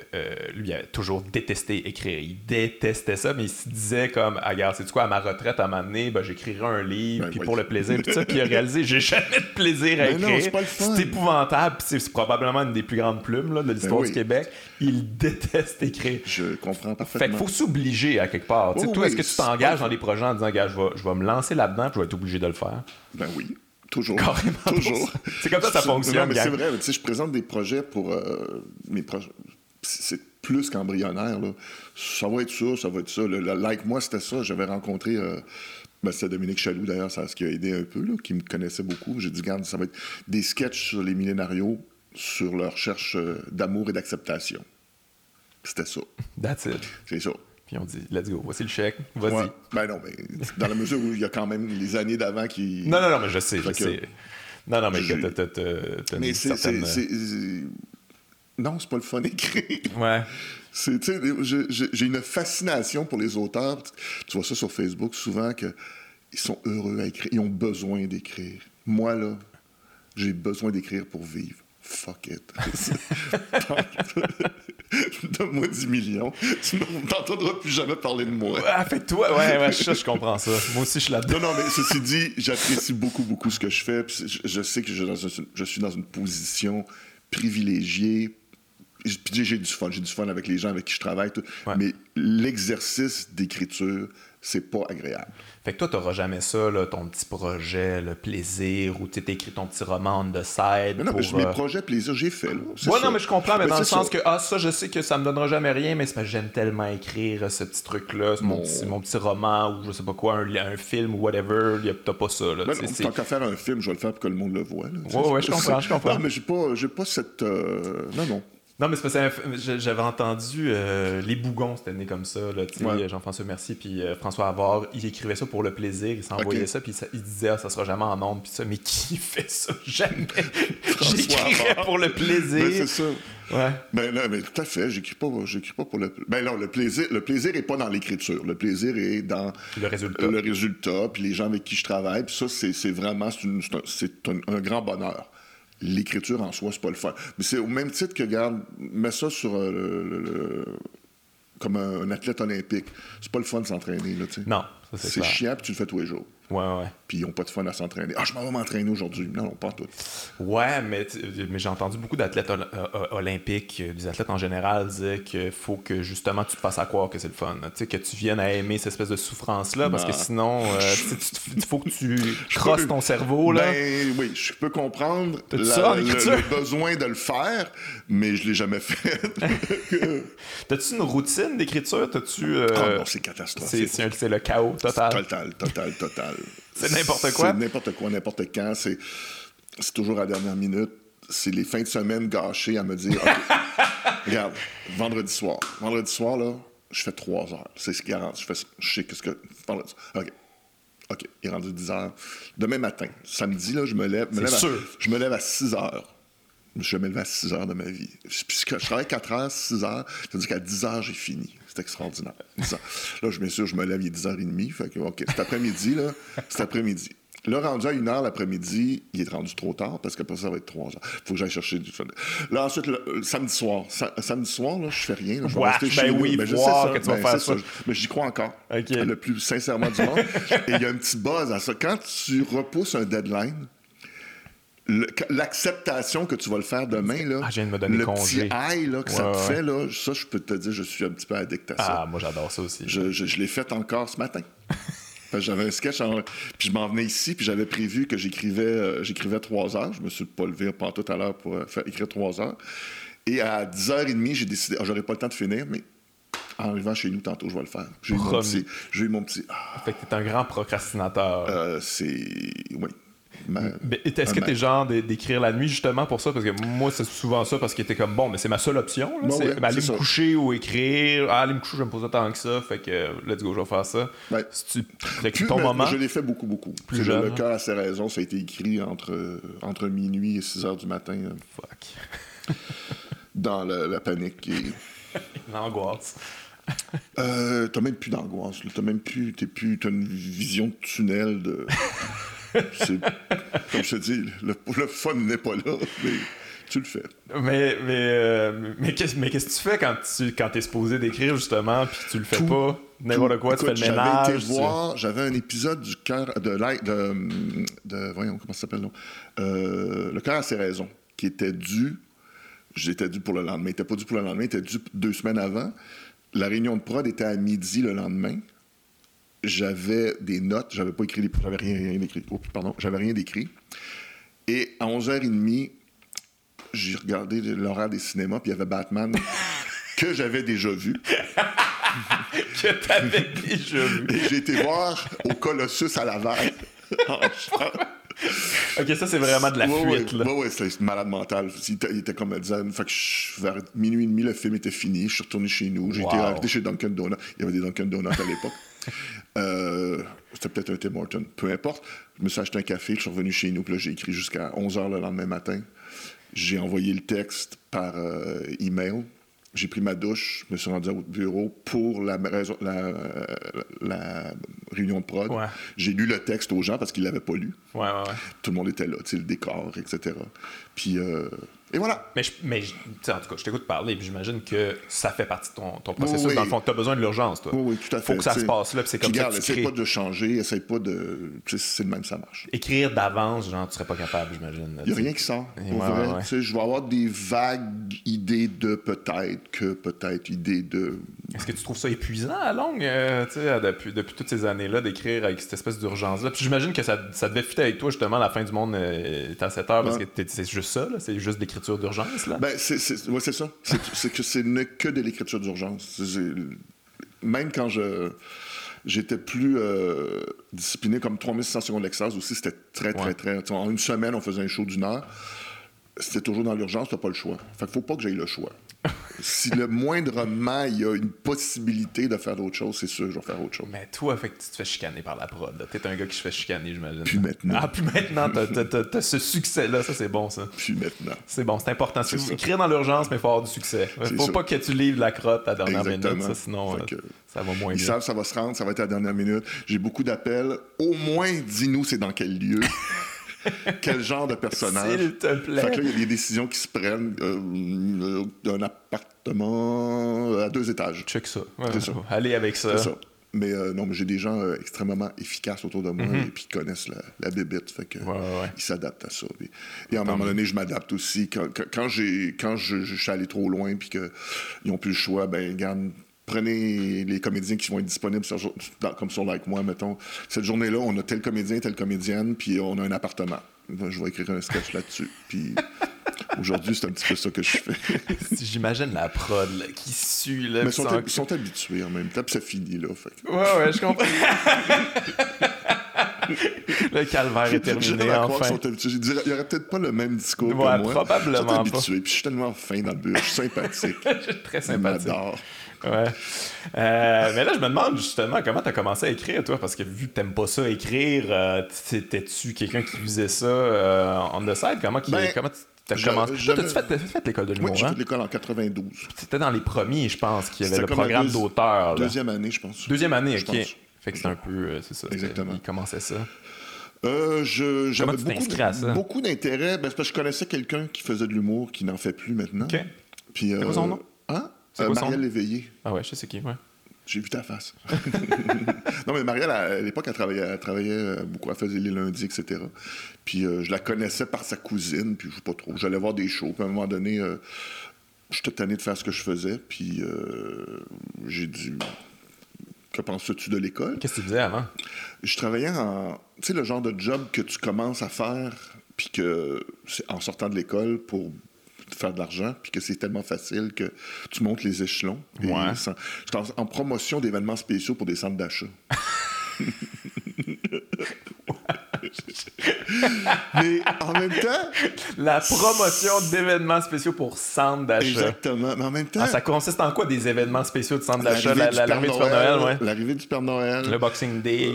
lui, il avait toujours détesté écrire. Il détestait ça, mais il se disait comme, ah, regarde, sais-tu quoi, à ma retraite, à un moment donné, j'écrirai un livre, puis pour le plaisir, puis ça, puis il a réalisé, j'ai jamais de plaisir à écrire. Non, c'est pas le fun. C'est épouvantable, puis c'est probablement une des plus grandes plumes, là, de l'histoire du Québec. Il déteste écrire. Je comprends parfaitement. Fait qu'il faut s'obliger à quelque part. Oh, toi, est-ce que tu t'engages dans des projets en disant, je vais me lancer là-dedans et je vais être obligé de le faire. Ben oui, toujours. Carrément. Toujours. C'est comme ça que ça fonctionne. Non, mais c'est vrai. Je présente des projets pour mes projets. C'est plus qu'embryonnaire. Là. Ça va être ça. Le Like Moi, c'était ça. J'avais rencontré... c'était Dominique Chaloux, d'ailleurs, c'est ce qui a aidé un peu, là, qui me connaissait beaucoup. J'ai dit, regarde, ça va être des sketchs sur les millénarios, sur leur recherche d'amour et d'acceptation. C'était ça. That's it. C'est ça. Puis on dit, let's go, voici le chèque, vas-y. Ouais. Ben non, mais dans la mesure où il y a quand même les années d'avant qui... Non, mais je sais. Non, mais t'as une certaine... Non, c'est pas le fun d'écrire. Ouais. J'ai une fascination pour les auteurs. Tu vois ça sur Facebook, souvent, qu'ils sont heureux à écrire. Ils ont besoin d'écrire. Moi, là, j'ai besoin d'écrire pour vivre. Fuck it. Donne-moi 10 millions. Tu n'entendras plus jamais parler de moi. Ah, fais-toi. Ouais, je comprends ça. Moi aussi, je suis là-dedans. Non, mais ceci dit, j'apprécie beaucoup ce que je fais. Je sais que je suis dans une position privilégiée Puis j'ai du fun avec les gens avec qui je travaille, tout. Ouais. Mais l'exercice d'écriture, c'est pas agréable. Fait que toi, t'auras jamais ça, là, ton petit projet, le plaisir, où tu t'écris ton petit roman de side. Mais non, pour, mes projets plaisir, j'ai fait. Là. C'est ouais, ça. Non, mais je comprends, mais dans le sens ça. Que, ah, ça, je sais que ça me donnera jamais rien, mais c'est parce que j'aime tellement écrire ce petit truc-là, mon petit roman, ou je sais pas quoi, un film, ou whatever, t'as pas ça. Là, tant qu'à faire un film, je vais le faire pour que le monde le voit. Là, ouais, je comprends. Non, mais j'ai pas cette... Non, mais c'est parce que j'avais entendu Les Bougons, c'était né comme ça, là, ouais. Jean-François Mercier, puis François Avard, il écrivait ça pour le plaisir, il s'envoyait ça, puis il disait « Ah, ça sera jamais en ondes », puis ça, mais qui fait ça? Jamais! J'écrirais pour le plaisir! Ben, c'est ça. Ouais. Ben non, mais tout à fait, j'écris pas pour le... Ben non, le plaisir est pas dans l'écriture, le plaisir est dans... Le résultat, puis les gens avec qui je travaille, puis ça, c'est vraiment un grand bonheur. L'écriture en soi, c'est pas le fun. Mais c'est au même titre que, regarde, mets ça sur comme un athlète olympique. C'est pas le fun de s'entraîner, là, tu sais. Non, ça c'est clair. Chiant, puis tu le fais tous les jours. Ouais. Puis ils n'ont pas de fun à s'entraîner. Ah, je m'en vais m'entraîner aujourd'hui. Non, pas tout. Ouais, mais j'ai entendu beaucoup d'athlètes olympiques, des athlètes en général, dire qu'il faut que justement tu te fasses à croire que c'est le fun. Tu sais, que tu viennes à aimer cette espèce de souffrance-là, parce que sinon, il faut que tu crosses ton cerveau. Là. Ben oui, je peux comprendre le besoin de le faire, mais je l'ai jamais fait. T'as-tu une routine d'écriture? Ah non, c'est catastrophique. C'est le chaos total. Total. C'est n'importe quoi. C'est n'importe quoi, n'importe quand. C'est toujours à la dernière minute. C'est les fins de semaine gâchées à me dire okay, regarde, vendredi soir, là, je fais 3 heures. C'est ce qui garantit. Je sais qu'est-ce que. Vendredi soir. OK. Il est rendu 10 heures. Demain matin, samedi, là, je me lève à 6 heures. Je me suis jamais levé à 6 heures de ma vie. Puisque je travaille 4 heures, 6 heures. C'est-à-dire qu'à 10 heures, j'ai fini. C'est extraordinaire. Là, bien sûr, je me lève, il est 10h30. Fait que, OK, cet après-midi. Là, rendu à 1h l'après-midi, il est rendu trop tard parce qu'après ça va être 3h. Faut que j'aille chercher du fun. Là, ensuite, le samedi soir, là, je fais rien. Là, je vais rester chez moi. Je sais ça, que tu vas faire ça. Mais j'y crois encore. Okay. Le plus sincèrement du monde. Et il y a un petit buzz à ça. Quand tu repousses un deadline, l'acceptation que tu vas le faire demain, là, je viens de me donner le congé. Petit high là, que ça te fait, là, ça, je peux te dire, je suis un petit peu addict à ça. Ah, moi, j'adore ça aussi. Je l'ai fait encore ce matin. J'avais un sketch, puis je m'en venais ici, puis j'avais prévu que j'écrivais 3 heures. Je me suis pas levé pantoute tout à l'heure pour écrire 3 heures. Et à 10h30, j'ai décidé, j'aurais pas le temps de finir, mais... En arrivant chez nous, tantôt, je vais le faire. J'ai eu mon petit... Ah. Fait que t'es un grand procrastinateur. Oui. Mais est-ce que t'es genre d'écrire la nuit justement pour ça? Parce que moi, c'est souvent ça, parce que t'es comme, bon, mais c'est ma seule option. Là, bon, aller me coucher ou écrire. Aller me coucher, je vais me poser tant que ça. Fait que, let's go, je vais faire ça. Ouais. C'est ton moment. Je l'ai fait beaucoup. Plus jeune. Le cœur a ses raisons, ça a été écrit entre minuit et 6 heures du matin. Fuck. Dans la panique. L'angoisse. T'as même plus d'angoisse. Là. T'as une vision de tunnel de... Comme je te dis, le fun n'est pas là, mais tu le fais. Mais qu'est-ce que tu fais quand t'es supposé d'écrire, justement, puis tu le fais pas? N'importe quoi, écoute, tu fais le ménage? J'avais un épisode du cœur... voyons, comment ça s'appelle? Le cœur a ses raisons, qui était dû... J'étais dû pour le lendemain. Il n'était pas dû pour le lendemain, il était dû 2 semaines avant. La réunion de prod était à midi le lendemain. J'avais des notes, j'avais rien d'écrit. Et à 11h30, j'ai regardé l'horaire des cinémas, puis il y avait Batman que j'avais déjà vu. Que t'avais déjà vu. Et j'ai été voir au Colossus à Laval. OK, ça, c'est vraiment de la fuite, là. Oui, c'était malade mental. Il était comme à 10h. Fait que vers minuit et demi, le film était fini. Je suis retourné chez nous. J'ai été invité chez Dunkin' Donuts. Il y avait des Dunkin' Donuts à l'époque. C'était peut-être un Tim Hortons. Peu importe. Je me suis acheté un café. Je suis revenu chez nous. Puis là, j'ai écrit jusqu'à 11h le lendemain matin. J'ai envoyé le texte par email. J'ai pris ma douche. Je me suis rendu au bureau pour la réunion de prod. Ouais. J'ai lu le texte aux gens parce qu'ils ne l'avaient pas lu. Ouais. Tout le monde était là, le décor, etc. Puis Et voilà. Mais en tout cas, je t'écoute parler, puis j'imagine que ça fait partie de ton processus. Oui. Dans le fond, tu as besoin de l'urgence, toi. Oui, tout à fait. Il faut que ça se passe là, puis c'est comme ça que tu crées. Essaye pas de changer, essaye pas de... C'est le même, ça marche. Écrire d'avance, genre, tu serais pas capable, j'imagine. Il n'y a rien qui sort, pour vrai. Ouais. Je vais avoir des vagues idées de peut-être, idées de... Est-ce que tu trouves ça épuisant à longue, depuis toutes ces années-là, d'écrire avec cette espèce d'urgence-là? Puis j'imagine que ça devait fitter avec toi, justement, la fin du monde est à 7 heures, parce que c'est juste ça, là, c'est juste d'écrire d'urgence, là? Ben, c'est ça. C'est que ce n'est que de l'écriture d'urgence. Même quand j'étais plus discipliné, comme 3600 secondes d'extase aussi, c'était très... En une semaine, on faisait un show d'une heure. C'était toujours dans l'urgence, t'as pas le choix. Fait qu'il faut pas que j'aille le choix. Si le moindrement, il y a une possibilité de faire d'autres choses, c'est sûr que je vais faire autre chose. Mais toi, fait que tu te fais chicaner par la prod. Là. T'es un gars qui se fait chicaner, j'imagine. Puis maintenant. Ah, puis maintenant, t'as ce succès-là. Ça, c'est bon, ça. Puis maintenant. C'est bon, c'est important. C'est vous écrire dans l'urgence, mais il faut avoir du succès. Faut pas que tu livres la crotte à la dernière minute. Ça, sinon, ça va moins bien. Ils savent, ça va se rendre, ça va être à la dernière minute. J'ai beaucoup d'appels. Au moins, dis-nous c'est dans quel lieu. Quel genre de personnage? S'il te plaît. Fait que là, il y a des décisions qui se prennent d'un appartement à 2 étages. Check ça. Ouais, c'est ça. Allez avec ça. C'est ça. Mais non, mais j'ai des gens extrêmement efficaces autour de moi et puis qui connaissent la bébite. Fait que ils s'adaptent à ça. Et à un moment donné, je m'adapte aussi. Quand je suis allé trop loin puis qu'ils n'ont plus le choix, ben regarde... Prenez les comédiens qui vont être disponibles comme sur Like Moi, mettons. Cette journée-là, on a tel comédien, telle comédienne, puis on a un appartement. Je vais écrire un sketch là-dessus. Puis aujourd'hui, c'est un petit peu ça que je fais. J'imagine la prod là, qui sue. Là, mais ils sont habitués en même temps, puis ça finit là. Fait que... Ouais, je comprends. Le calvaire est terminé, enfin. Il y aurait peut-être pas le même discours que moi. Probablement pas. Puis je suis tellement fin dans le bureau. Je suis sympathique. Je suis très sympathique. J'adore. Ouais. Mais là, je me demande justement comment t'as commencé à écrire, toi, parce que vu que t'aimes pas ça écrire, t'étais-tu quelqu'un qui faisait ça on the side? Comment t'as commencé? Toi, t'as-tu fait l'école de l'humour? Oui, j'ai fait l'école en 92. C'était dans les premiers, je pense, qu'il y avait le programme d'auteur. Deuxième année, je pense. Deuxième année, OK. Fait que c'est un peu... c'est ça. Exactement. Il commençait ça. J'avais beaucoup d'intérêt. Ben, c'est parce que je connaissais quelqu'un qui faisait de l'humour, qui n'en fait plus maintenant. OK. Puis, c'est quoi son nom? Hein? Marielle Léveillé. Ah ouais, je sais c'est qui, ouais. J'ai vu ta face. Non, mais Marielle, à l'époque, elle travaillait beaucoup, elle faisait les lundis, etc. Puis je la connaissais par sa cousine, puis je sais pas trop. J'allais voir des shows, puis à un moment donné, j'étais tanné de faire ce que je faisais, puis j'ai dit... Que penses-tu de l'école? Qu'est-ce que tu faisais avant? Je travaillais en... Tu sais, le genre de job que tu commences à faire, puis que c'est en sortant de l'école pour... de faire de l'argent, puis que c'est tellement facile que tu montes les échelons. Ouais. J'étais en promotion d'événements spéciaux pour des centres d'achat. Mais en même temps... La promotion d'événements spéciaux pour centres d'achat. Exactement. Mais en même temps... Ah, ça consiste en quoi, des événements spéciaux de centres d'achat? L'arrivée du Père Noël, ouais. L'arrivée du Père Noël. Le Boxing Day.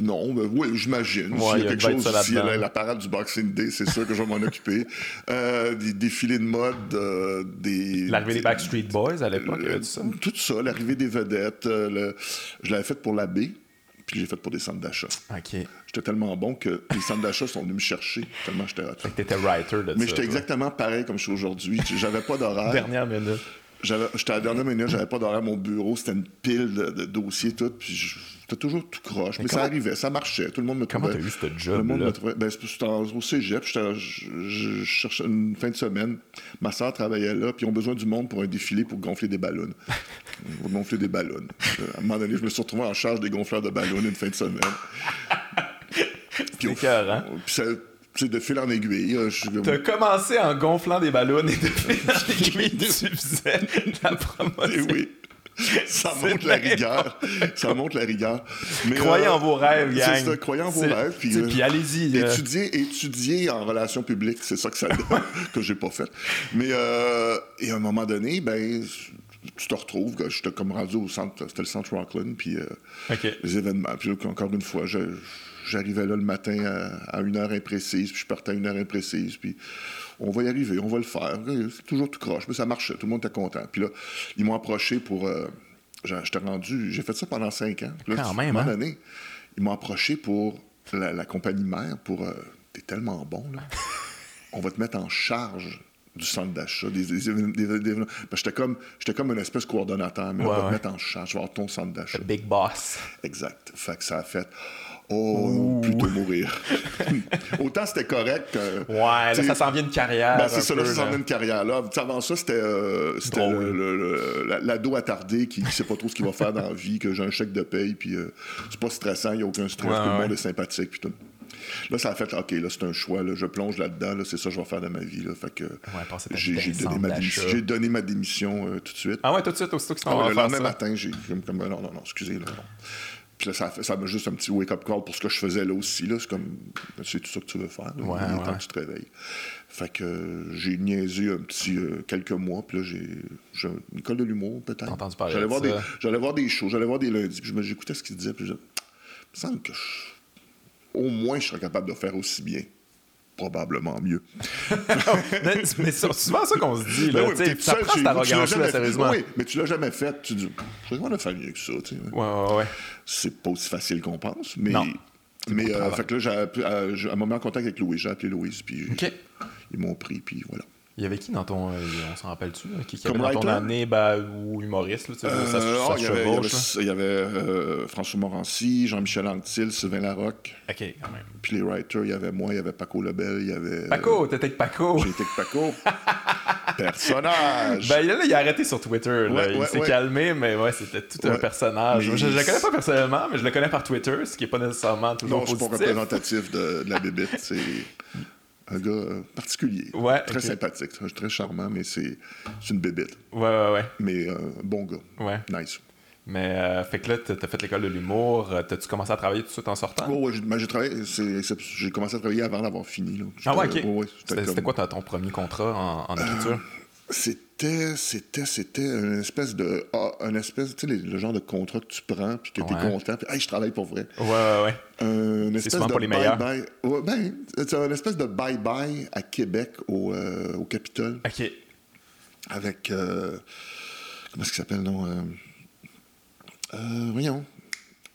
Non, mais oui, j'imagine. Ouais, s'il y a quelque chose, la parade du Boxing Day, c'est sûr que je vais m'en occuper. Des défilés de mode, l'arrivée des Backstreet Boys à l'époque, tout ça, l'arrivée des vedettes. Je l'avais faite pour l'abbé. Puis j'ai fait pour des centres d'achat. OK. J'étais tellement bon que les centres d'achat sont venus me chercher tellement j'étais raté. Fait que t'étais writer de ça. Mais j'étais exactement pareil comme je suis aujourd'hui. J'avais pas d'horaire. Dernière minute. J'étais à la dernière minute, j'avais pas d'horaire. Mon bureau, c'était une pile de dossiers tout. Puis j'étais toujours tout croche. Mais ça arrivait, ça marchait. Tout le monde me trouvait. Comment t'as eu ce job-là? Le monde me trouvait. Ben, c'était au cégep. Je cherchais une fin de semaine. Ma soeur travaillait là. Puis ils ont besoin du monde pour un défilé pour gonfler des ballons. Gonfler des ballons. À un moment donné, je me suis retrouvé en charge des gonfleurs de ballons une fin de semaine. Puis écœurant. Puis ça, c'est de fil en aiguille. T'as commencé en gonflant des ballons et de fil en aiguille, tu faisais la promotion. Et oui. Ça montre la rigueur. Ça montre la rigueur. Mais, croyez en vos rêves, gang. C'est ça, croyez en vos rêves. Puis allez-y. Étudier en relations publiques, c'est ça que ça donne, que j'ai pas fait. Mais et à un moment donné, ben... Tu te retrouves, j'étais comme rendu au centre, c'était le centre Rockland, puis les événements. Puis encore une fois, j'arrivais là le matin à une heure imprécise, puis je partais à une heure imprécise, puis on va y arriver, on va le faire. C'est toujours tout croche, mais ça marchait, tout le monde était content. Puis là, ils m'ont approché pour... j'étais rendu... J'ai fait ça pendant 5 ans. Là, quand même, hein? Année, ils m'ont approché pour la compagnie mère, pour... t'es tellement bon, là. On va te mettre en charge du centre d'achat, des j'étais comme une espèce de coordonnateur, mais on va te mettre en charge, je vais avoir ton centre d'achat. The big boss. Exact. Fait que ça a fait... Oh, plutôt mourir. Autant c'était correct. Ouais, là, ça s'en vient une carrière. Ben, c'est ça, peu, là, ça s'en vient une carrière. Là, avant ça, c'était l'ado attardé qui ne sait pas trop ce qu'il va faire dans la vie, que j'ai un chèque de paye, puis c'est pas stressant, il n'y a aucun stress, tout le monde est sympathique, puis tout. Là, ça a fait, OK, là, c'est un choix, là, je plonge là-dedans, là, c'est ça que je vais faire de ma vie. Là, fait que j'ai donné ma démission tout de suite. Ah ouais, tout de suite, aussitôt que c'est en le lendemain matin, j'ai comme, non, excusez, là, non. Puis là, ça m'a juste un petit wake-up call pour ce que je faisais là aussi. Là. C'est comme, c'est tout ça que tu veux faire, là, tant que tu te réveilles. Fait que j'ai niaisé un petit quelques mois, puis là, j'ai une école de l'humour, peut-être. T'as entendu parler de ça? J'allais voir des shows, j'allais voir des lundis, puis j'écoutais ce qu'ils disaient, puis je me semble que au moins, je serais capable de faire aussi bien. Probablement mieux. Mais c'est souvent ça qu'on se dit. Là, ben oui, ça prend cette arrogance-là, sérieusement. Oui, mais tu l'as jamais fait. Tu dis, on a fait mieux que ça. Ouais. C'est pas aussi facile qu'on pense. Mais, non. Mais fait que là, elle m'a mis en contact avec Louise. J'ai appelé Louise, puis ils m'ont pris, puis voilà. Il y avait qui dans ton... on s'en rappelle-tu? Qui avait dans ton année ou humoriste? Là, il y avait François Morancy, Jean-Michel Anctil, Sylvain Larocque. OK, quand même. Puis les writers, il y avait moi, il y avait Paco Lebel, il y avait... Paco, t'étais avec Paco. J'étais avec Paco. Personnage! Ben là, il a arrêté sur Twitter. Là. Il s'est calmé, mais c'était tout un personnage. Mais... Je le connais pas personnellement, mais je le connais par Twitter, ce qui est pas nécessairement toujours positif. Non, je suis pas représentatif de la bébite, c'est... Un gars particulier, très sympathique, très charmant, mais c'est une bébête. Ouais. Mais bon gars, nice. Mais fait que là, t'as fait l'école de l'humour, t'as-tu commencé à travailler tout de suite en sortant? Oui, j'ai commencé à travailler avant d'avoir fini. Là. C'était quoi ton premier contrat en écriture? C'était une espèce de... tu sais, le genre de contrat que tu prends, puis que t'es content, puis « Hey, je travaille pour vrai! » Ouais. C'est souvent pas les meilleurs. C'est une espèce de bye-bye à Québec, au Capitole. OK. Avec... comment est-ce qu'il s'appelle, non? Voyons.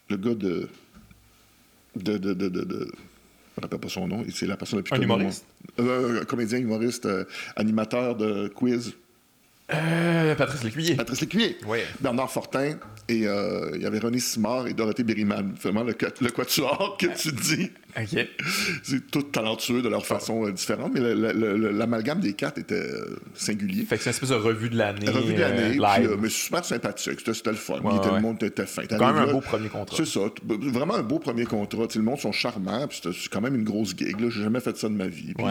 Le gars de je ne rappelle pas son nom, c'est la personne la plus connue. Comédien, humoriste, animateur de quiz. Patrice Lécuyer. Oui. Bernard Fortin. Et il y avait René Simard et Dorothée Berryman. Vraiment le quatuor que tu dis. OK. C'est tous talentueux de leur façon différente, mais l'amalgame des quatre était singulier. Fait que c'est une espèce de revue de l'année. Live. Puis, mais super sympathique. C'était le fun. Le monde était fin. Quand même un beau premier contrat. C'est ça. Vraiment un beau premier contrat. Le monde sont charmants. Puis c'est quand même une grosse gig. J'ai jamais fait ça de ma vie. Puis,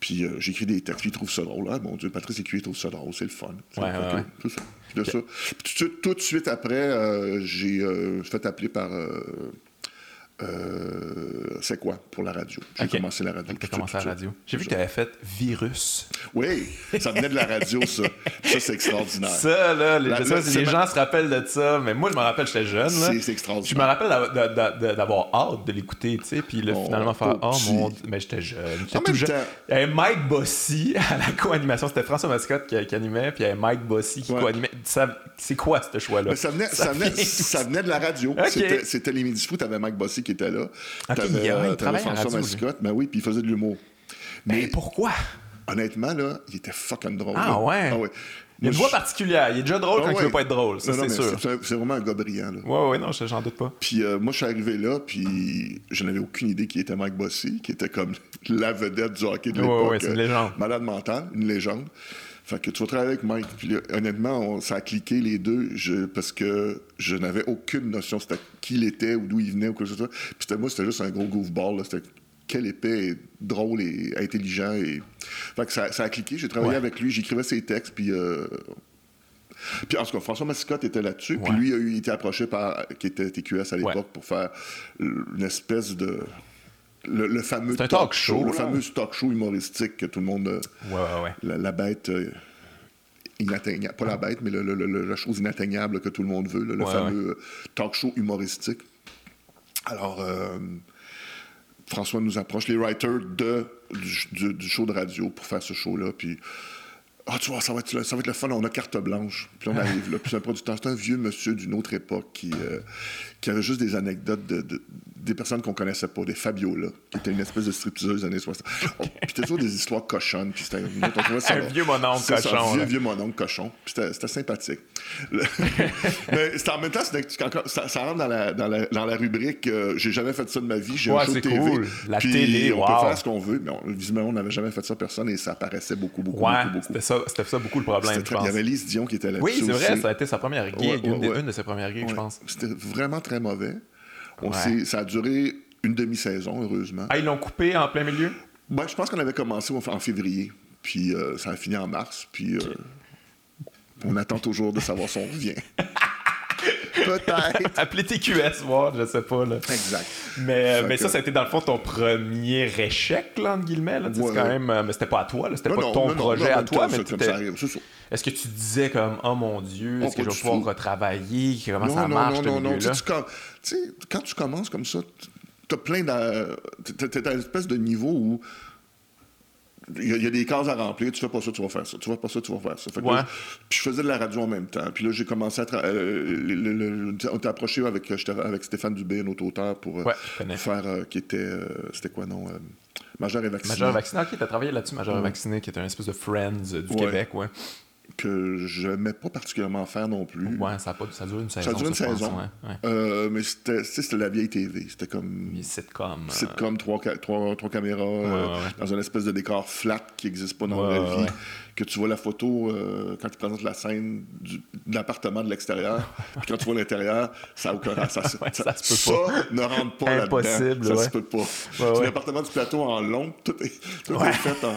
Puis j'écris des textes, puis ils trouvent ça drôle. Ah, mon Dieu, Patrice Lécuyer trouve ça drôle, c'est le fun. C'est ça. Puis tout de suite après, j'ai fait appeler par... c'est quoi pour la radio? J'ai commencé la radio. J'ai commencé la radio. J'ai vu que tu avais fait Virus. Oui, ça venait de la radio, ça. Ça, c'est extraordinaire. Ça, là, les gens se rappellent de ça, mais moi, je me rappelle, j'étais jeune. Là. C'est extraordinaire. Je me rappelle d'avoir hâte de l'écouter, tu sais, puis là, finalement, faire oh mon Dieu, mais j'étais jeune. Il y avait Mike Bossy à la co-animation. C'était François Massicotte qui animait, puis il y avait Mike Bossy qui co-animait. C'est quoi, ce choix-là? Mais ça venait de la radio. C'était les Midi Fous, tu avais Mike Bossy qui était là. Okay, t'avais François Massicotte, mais oui, puis il faisait de l'humour. Mais pourquoi? Honnêtement, là, il était fucking drôle. Ah là. Ouais? Ah ouais. Il y a une voix particulière. Il est déjà drôle quand il veut pas être drôle, ça, c'est sûr. C'est vraiment un gars brillant, là. Ouais, non, j'en doute pas. Puis moi, je suis arrivé là, puis je n'avais aucune idée qui était Mike Bossy, qui était comme la vedette du hockey de l'époque. Ouais, c'est une légende. Malade mentale, une légende. Fait que tu vas travailler avec Mike. Puis là, honnêtement, ça a cliqué les deux parce que je n'avais aucune notion de qui il était ou d'où il venait ou quoi que ce soit. Puis moi, c'était juste un gros goofball. Là. C'était quel épais et drôle et intelligent. Et... Fait que ça a cliqué. J'ai travaillé avec lui. J'écrivais ses textes. Puis, en tout cas, François Massicotte était là-dessus. Puis lui, il a été approché par... qui était TQS à l'époque pour faire une espèce de... Le fameux talk show, le fameux talk show humoristique que tout le monde... La bête inatteignable. Pas la bête, mais la chose inatteignable que tout le monde veut. Le fameux talk show humoristique. Alors, François nous approche, les writers du show de radio pour faire ce show-là. Puis Ah, tu vois, ça va être le fun, on a carte blanche. Puis on arrive là, puis c'est un producteur, c'est un vieux monsieur d'une autre époque qui avait juste des anecdotes des personnes qu'on connaissait pas, des Fabiola, qui était une espèce de stripteaseuse des années 60. Oh, puis c'était toujours des histoires cochonnes, puis c'était un vieux mononcle cochon. Ça, vieux mononcle cochon, puis c'était sympathique. Mais en même temps, ça rentre dans la rubrique « J'ai jamais fait ça de ma vie, j'ai un show TV. Cool. » La télé, on peut faire ce qu'on veut, mais visiblement, on n'avait jamais fait ça personne, et ça apparaissait beaucoup. C'était ça beaucoup le problème, je pense. Il y avait Lise Dion qui était là-dessus. Oui, c'est vrai, ça a été sa première gig, une de ses premières gigs, je pense. C'était vraiment très mauvais. Ça a duré une demi-saison, heureusement. Ah, ils l'ont coupé en plein milieu? Ben, je pense qu'on avait commencé en février, puis ça a fini en mars, puis on attend toujours de savoir si on revient. Peut-être. Appelez TQS, Ward, je sais pas. Là. Exact. Mais ça a été dans le fond ton premier échec, là, entre guillemets. Là, ouais. Quand même, mais c'était pas à toi, là, c'était pas ton projet à toi. Mais ça arrive, c'est ça. Est-ce que tu disais comme « Oh mon Dieu, est-ce que je vais pouvoir retravailler? Comment ça marche, ce milieu-là? » Non. Tu sais, quand tu commences comme ça, t'as plein t'es à une espèce de niveau où il y a des cases à remplir, tu fais pas ça, tu vas faire ça, tu fais pas ça, tu vas faire ça. Fait que là, puis je faisais de la radio en même temps. Puis là, j'ai commencé à on était approché avec Stéphane Dubé, notre auteur, pour faire qui était c'était quoi non Majeur et vacciné. Majeur et vacciné, OK, t'as travaillé là-dessus, Majeur et vacciné, qui était un espèce de Friends du Québec, que je n'aimais pas particulièrement faire non plus. Ouais, ça dure une saison. Ouais. Mais c'était la vieille TV. C'était comme... sitcom. Sitcom, trois caméras, dans une espèce de décor flat qui n'existe pas dans la vraie vie. Ouais. Que tu vois la photo quand tu présentes la scène de l'appartement de l'extérieur, puis quand tu vois l'intérieur, ça n'a aucun... ça se peut pas. Ça ne rentre pas là-dedans. Impossible, ça se peut pas. C'est l'appartement du plateau en long, tout est fait en...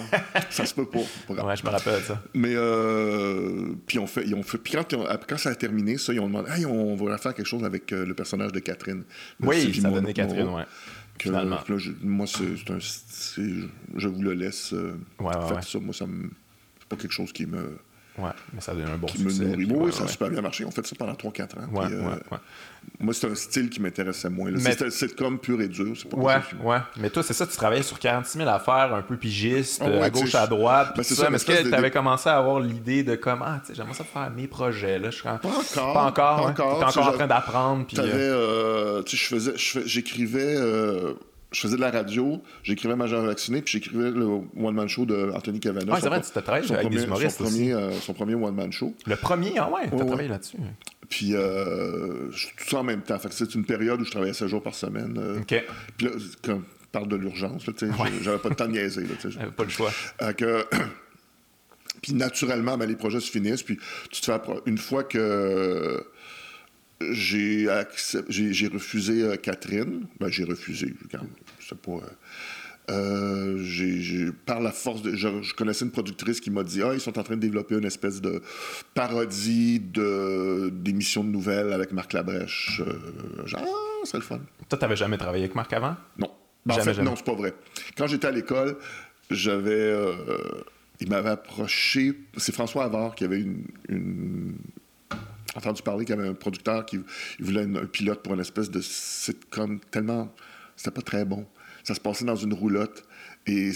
Ça se peut pas. Ouais, je me rappelle ça. Mais... puis quand ça a terminé, ça, ils ont demandé « Hey, on va faire quelque chose avec le personnage de Catherine. » Oui, ça donnait Catherine, finalement. Là, je vous le laisse faire ça. Moi, c'est pas quelque chose qui me... Oui, mais ça donne un bon succès. Ça a super bien marché. On fait ça pendant 3-4 ans. Moi, c'est un style qui m'intéressait moins. Mais... C'était un sitcom pur et dur. Mais toi, c'est ça, tu travaillais sur 46 000 affaires, un peu pigiste, à gauche, à droite. Ben, ça. Mais est-ce que tu avais commencé à avoir l'idée de comme, j'aimerais ça faire mes projets. Là. Pas encore. T'es encore en train d'apprendre. Puis, je faisais de la radio, j'écrivais Major Vacciné, puis j'écrivais le one-man show d'Anthony Kavanagh. Oui, c'est vrai, tu t'es travaillé avec des humoristes aussi. Son premier one-man show. Le premier, t'as travaillé là-dessus. Puis, tout ça en même temps. Fait que c'est une période où je travaillais 7 jours par semaine. OK. Puis là, quand on parle de l'urgence, là, j'avais pas le temps de niaiser. J'avais pas le choix. Puis naturellement, les projets se finissent, puis tu te fais... Une fois que... J'ai refusé Catherine. Ben, j'ai refusé. Je sais pas. Par la force de... Je connaissais une productrice qui m'a dit « Ah, ils sont en train de développer une espèce de parodie d'émissions de nouvelles avec Marc Labrèche. Ah, c'est le fun. » Toi, t'avais jamais travaillé avec Marc avant? Non. Non, c'est pas vrai. Quand j'étais à l'école, j'avais... il m'avait approché... C'est François Avard qui avait entendu parler qu'il y avait un producteur qui voulait un pilote pour une espèce de sitcom tellement... C'était pas très bon. Ça se passait dans une roulotte et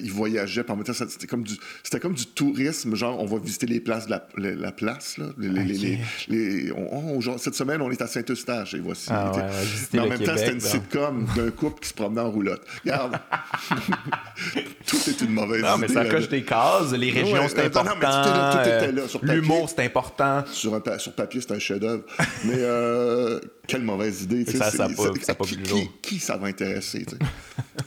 ils voyageaient. En même temps, c'était comme du tourisme, genre on va visiter les places de la place. Là. Cette semaine, on est à Saint-Eustache et voici. Mais en même temps, c'était une sitcom d'un couple qui se promenait en roulotte. Regarde, tout est une mauvaise idée. Non, mais ça coche des cases. Les régions, c'est important. Tout était là. L'humour, c'est important. Sur papier, c'est un chef-d'œuvre. Mais... Quelle mauvaise idée. Qui ça va intéresser?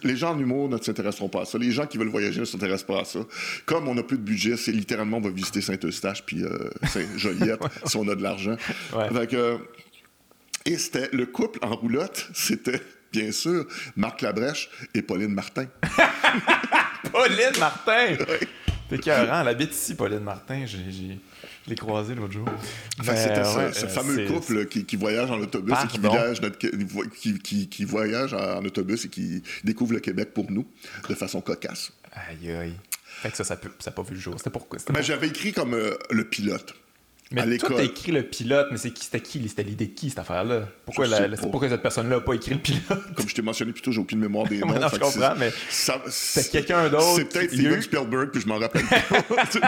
Les gens en humour ne s'intéresseront pas à ça. Les gens qui veulent voyager ne s'intéressent pas à ça. Comme on n'a plus de budget, c'est littéralement on va visiter Saint-Eustache puis Saint-Joliette si on a de l'argent. Ouais. Fait que, et c'était le couple en roulotte, c'était bien sûr Marc Labrèche et Pauline Martin. Pauline Martin! Ouais. T'es écœurant, elle habite ici, Pauline Martin. Je l'ai croisé l'autre jour. C'était ce fameux couple qui voyage en autobus qui voyage en autobus et qui découvre le Québec pour nous de façon cocasse. Aïe, aïe. Fait que ça n'a pas vu le jour. C'était pourquoi? J'avais écrit comme le pilote. Mais toi, t'as écrit le pilote, mais c'était l'idée de qui, cette affaire-là? Pourquoi cette personne-là n'a pas écrit le pilote? Comme je t'ai mentionné plus tôt, j'ai aucune mémoire des noms. Non, je comprends, mais c'est quelqu'un d'autre. C'est peut-être Steven Spielberg, puis je m'en rappelle pas. Je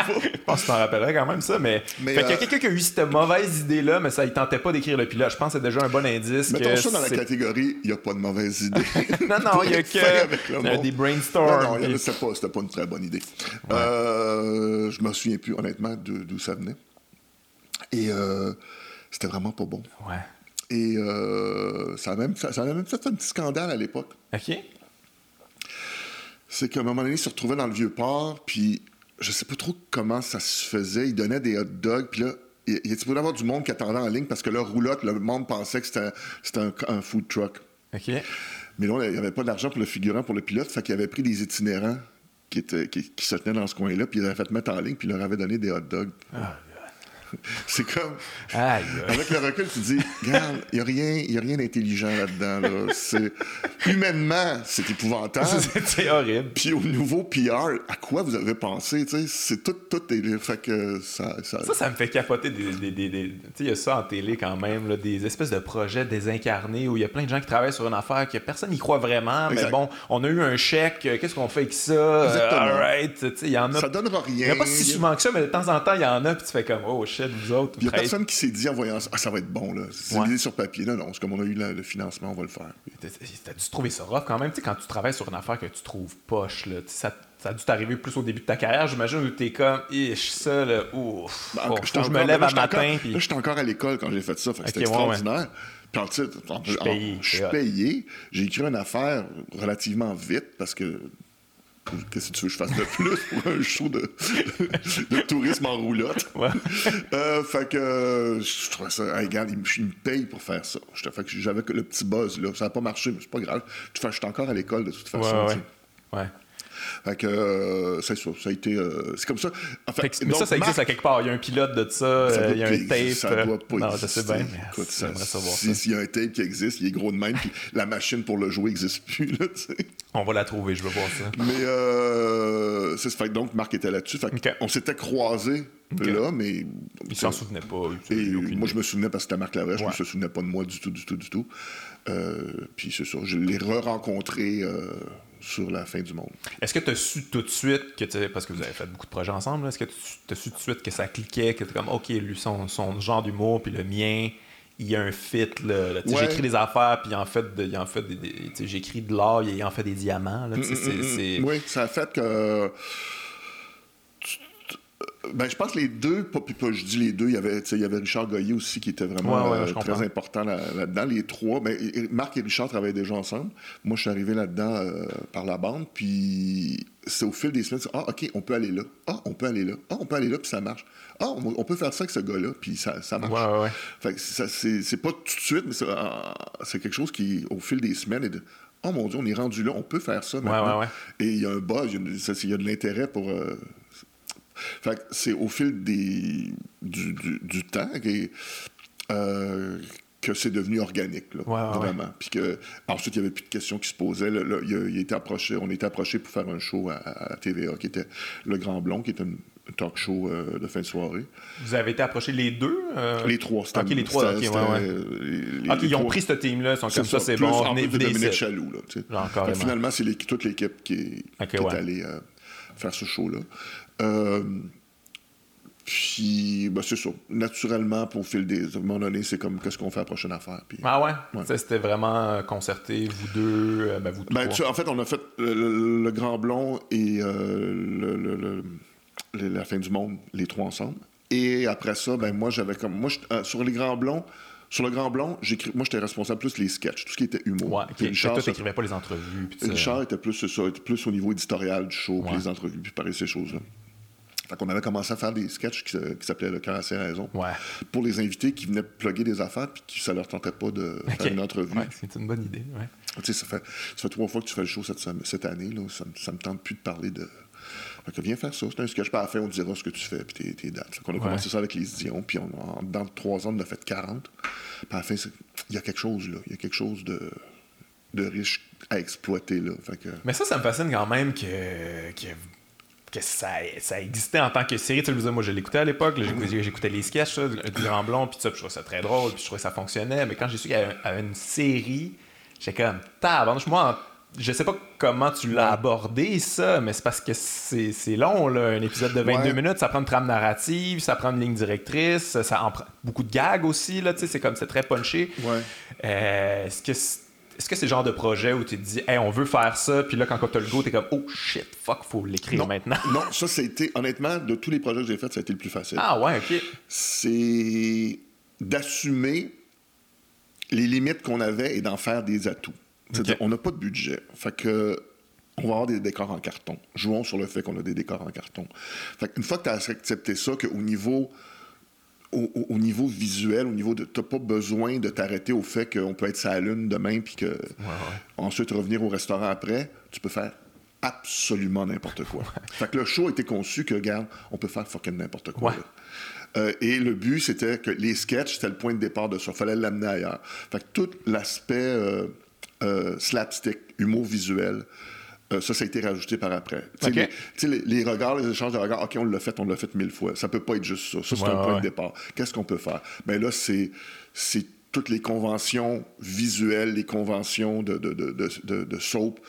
pense que tu t'en rappellerais quand même, ça, mais fait qu'il y a quelqu'un qui a eu cette mauvaise idée-là, mais ça, il tentait pas d'écrire le pilote. Je pense que c'est déjà un bon indice. Mettons ça dans la catégorie « Il n'y a pas de mauvaise idée ». Non, il y a que des brainstorms. Non, il y en a pas. C'était pas une très bonne idée. Je me souviens plus, honnêtement, d'où ça venait. Et c'était vraiment pas bon. Ouais. Et ça a même fait un petit scandale à l'époque. OK. C'est qu'à un moment donné, ils se retrouvaient dans le Vieux-Port, puis je sais pas trop comment ça se faisait. Ils donnaient des hot dogs, puis là, il était supposé avoir du monde qui attendait en ligne parce que là, roulotte, le monde pensait que c'était un food truck. OK. Mais là, il n'y avait pas d'argent pour le figurant, pour le pilote, fait qu'il avait pris des itinérants qui se tenaient dans ce coin-là, puis ils avaient fait mettre en ligne, puis ils leur avaient donné des hot dogs. Ah. C'est comme... Aïe. Avec le recul, tu te dis, regarde, il n'y a rien d'intelligent là-dedans. Là. Humainement, c'est épouvantable. C'est horrible. Puis au nouveau PR, à quoi vous avez pensé? C'est tout fait que ça me fait capoter des... Tu sais, il y a ça en télé quand même, là, des espèces de projets désincarnés où il y a plein de gens qui travaillent sur une affaire que personne n'y croit vraiment, exact. Mais bon, on a eu un chèque, qu'est-ce qu'on fait avec ça? Exactement. All right. Tu sais, il y en a... Ça donnera rien. Il n'y a pas si souvent que ça, mais de temps en temps, il y en a, puis tu fais comme, oh, vous autres, il n'y a personne qui s'est dit en voyant ça, ah, ça va être bon, là. C'est l'idée sur papier. Là, non, c'est comme on a eu le financement, on va le faire. T'as dû trouver ça rough quand même. Tu sais, quand tu travailles sur une affaire que tu trouves poche, là, ça a dû t'arriver plus au début de ta carrière, j'imagine, où t'es comme, ça, là, ouf. Ben, je me lève à matin. Puis... Là, j'étais encore à l'école quand j'ai fait ça. Fait que c'était extraordinaire. Puis je suis payé. J'ai écrit une affaire relativement vite parce que. Qu'est-ce que tu veux que je fasse de plus pour un show de tourisme en roulotte? Ouais. Fait que je trouvais ça... Hey, regarde, ils me payent pour faire ça. Fait que j'avais que le petit buzz, là. Ça n'a pas marché, mais c'est pas grave. Je suis encore à l'école, de toute façon. Ouais. Fait que ça a été... c'est comme ça. Enfin, fait que, mais donc, ça existe à quelque part. Il y a un pilote de ça, il y a un tape. Ça doit pas exister. Non, je sais bien, mais écoute, j'aimerais savoir ça. S'il y a un tape qui existe, il est gros de même, puis la machine pour le jouer n'existe plus, là, tu sais. On va la trouver, je veux voir ça. Mais c'est fait que donc Marc était là-dessus. Fait qu'on s'était croisés là, mais... Il s'en souvenait pas. Et moi, je me souvenais parce que c'était Marc Labrèche, je me souvenais pas de moi du tout. Puis c'est ça, je l'ai re-rencontré... sur la fin du monde. Est-ce que tu as su tout de suite, parce que vous avez fait beaucoup de projets ensemble, là, est-ce que tu as su tout de suite que ça cliquait, que tu es comme, OK, lui, son genre d'humour, puis le mien, il y a un fit, là, j'écris des affaires, puis il en fait j'écris de l'or, il en fait des diamants. Là, c'est... Oui, ça a fait que... Ben, je pense que les deux, je dis les deux, il y avait Richard Goyer aussi qui était vraiment très important là-dedans. Les trois, ben, Marc et Richard travaillaient déjà ensemble. Moi, je suis arrivé là-dedans par la bande, puis c'est au fil des semaines, ah, OK, on peut aller là. Ah, on peut aller là. Ah, on peut aller là, puis ça marche. Ah, on peut faire ça avec ce gars-là, puis ça marche. Ouais. Fait que ça, c'est pas tout de suite, mais c'est quelque chose qui, au fil des semaines, est de... Oh mon Dieu, on est rendu là, on peut faire ça maintenant. Ouais. Et il y a un buzz, il y a de l'intérêt pour... Fait que c'est au fil du temps que c'est devenu organique, là, vraiment. Puis que, ensuite, il n'y avait plus de questions qui se posaient. Là, on était approché pour faire un show à TVA, qui était Le Grand Blond, qui était un talk show de fin de soirée. Vous avez été approchés les deux? Les trois. Ils ont pris ce team-là, ils sont comme ça, c'est plus bon. Plus de Dominique Chaloux, là, tu sais. Fait que finalement, c'est toute l'équipe qui est allée faire ce show-là. Puis, ben, c'est ça. Naturellement, au fil des... À un moment donné, c'est comme qu'est-ce qu'on fait à la prochaine affaire. Puis, ouais. Ça, c'était vraiment concerté, vous deux, vous trois. Ben, en fait, on a fait le Grand Blond et la fin du monde, les trois ensemble. Et après ça, ben, moi, j'avais comme... Moi, sur le Grand Blond, moi, j'étais responsable plus les sketchs, tout ce qui était humour. Ouais, okay. Toi, t'écrivais pas les entrevues. Richard était plus ça, était plus au niveau éditorial du show, puis les entrevues, puis pareil, ces choses-là. Fait qu'on avait commencé à faire des sketchs qui s'appelaient « Le cœur a ses raisons » pour les invités qui venaient plugger des affaires puis que ça leur tentait pas de faire une entrevue. Ouais, c'est une bonne idée, Tu sais, ça fait 3 fois que tu fais le show cette année, là, ça me tente plus de parler de... Fait que viens faire ça, c'est un sketch, puis à la fin, on te dira ce que tu fais, puis tes dates. Fait qu'on a commencé ça avec les Dion, puis en dedans de 3 ans, on a fait 40. Puis à la fin, il y a quelque chose, là, il y a quelque chose de riche à exploiter, là. Fait que... Mais ça me fascine quand même que que ça existait en tant que série. Tu sais, moi, je l'écoutais à l'époque, j'écoutais les sketchs du Grand Blond, puis ça, je trouvais ça très drôle, puis je trouvais que ça fonctionnait. Mais quand j'ai su qu'il y avait une série, j'étais comme tabarnouche. Moi, je sais pas comment tu l'as abordé, ça, mais c'est parce que c'est long, là, un épisode de 22 minutes. Ça prend une trame narrative, ça prend une ligne directrice, ça en prend beaucoup de gags aussi, là, tu sais, c'est très punché. Ouais. Est-ce que c'est le genre de projet où tu te dis, hey, on veut faire ça, puis là, quand t'as le go, t'es comme, oh shit, fuck, faut l'écrire maintenant? Non, ça, c'était, honnêtement, de tous les projets que j'ai faits, ça a été le plus facile. Ah ouais, OK. C'est d'assumer les limites qu'on avait et d'en faire des atouts. C'est-à-dire, on n'a pas de budget. Fait que, on va avoir des décors en carton. Jouons sur le fait qu'on a des décors en carton. Fait qu'une fois que tu as accepté ça, qu'au niveau. Au niveau visuel, au niveau de... T'as pas besoin de t'arrêter au fait qu'on peut être sur la lune demain puis que... Ouais, ouais. Ensuite, revenir au restaurant après, tu peux faire absolument n'importe quoi. Fait que le show a été conçu que, regarde, on peut faire fucking n'importe quoi. Ouais. Et le but, c'était que les sketchs, c'était le point de départ de ça. Fallait l'amener ailleurs. Fait que tout l'aspect slapstick, humour visuel... ça a été rajouté par après. Okay. Les regards, les échanges de regards, OK, on l'a fait 1000 fois. Ça peut pas être juste ça. Ça, c'est un point de départ. Qu'est-ce qu'on peut faire? Bien là, c'est toutes les conventions visuelles, les conventions de soap.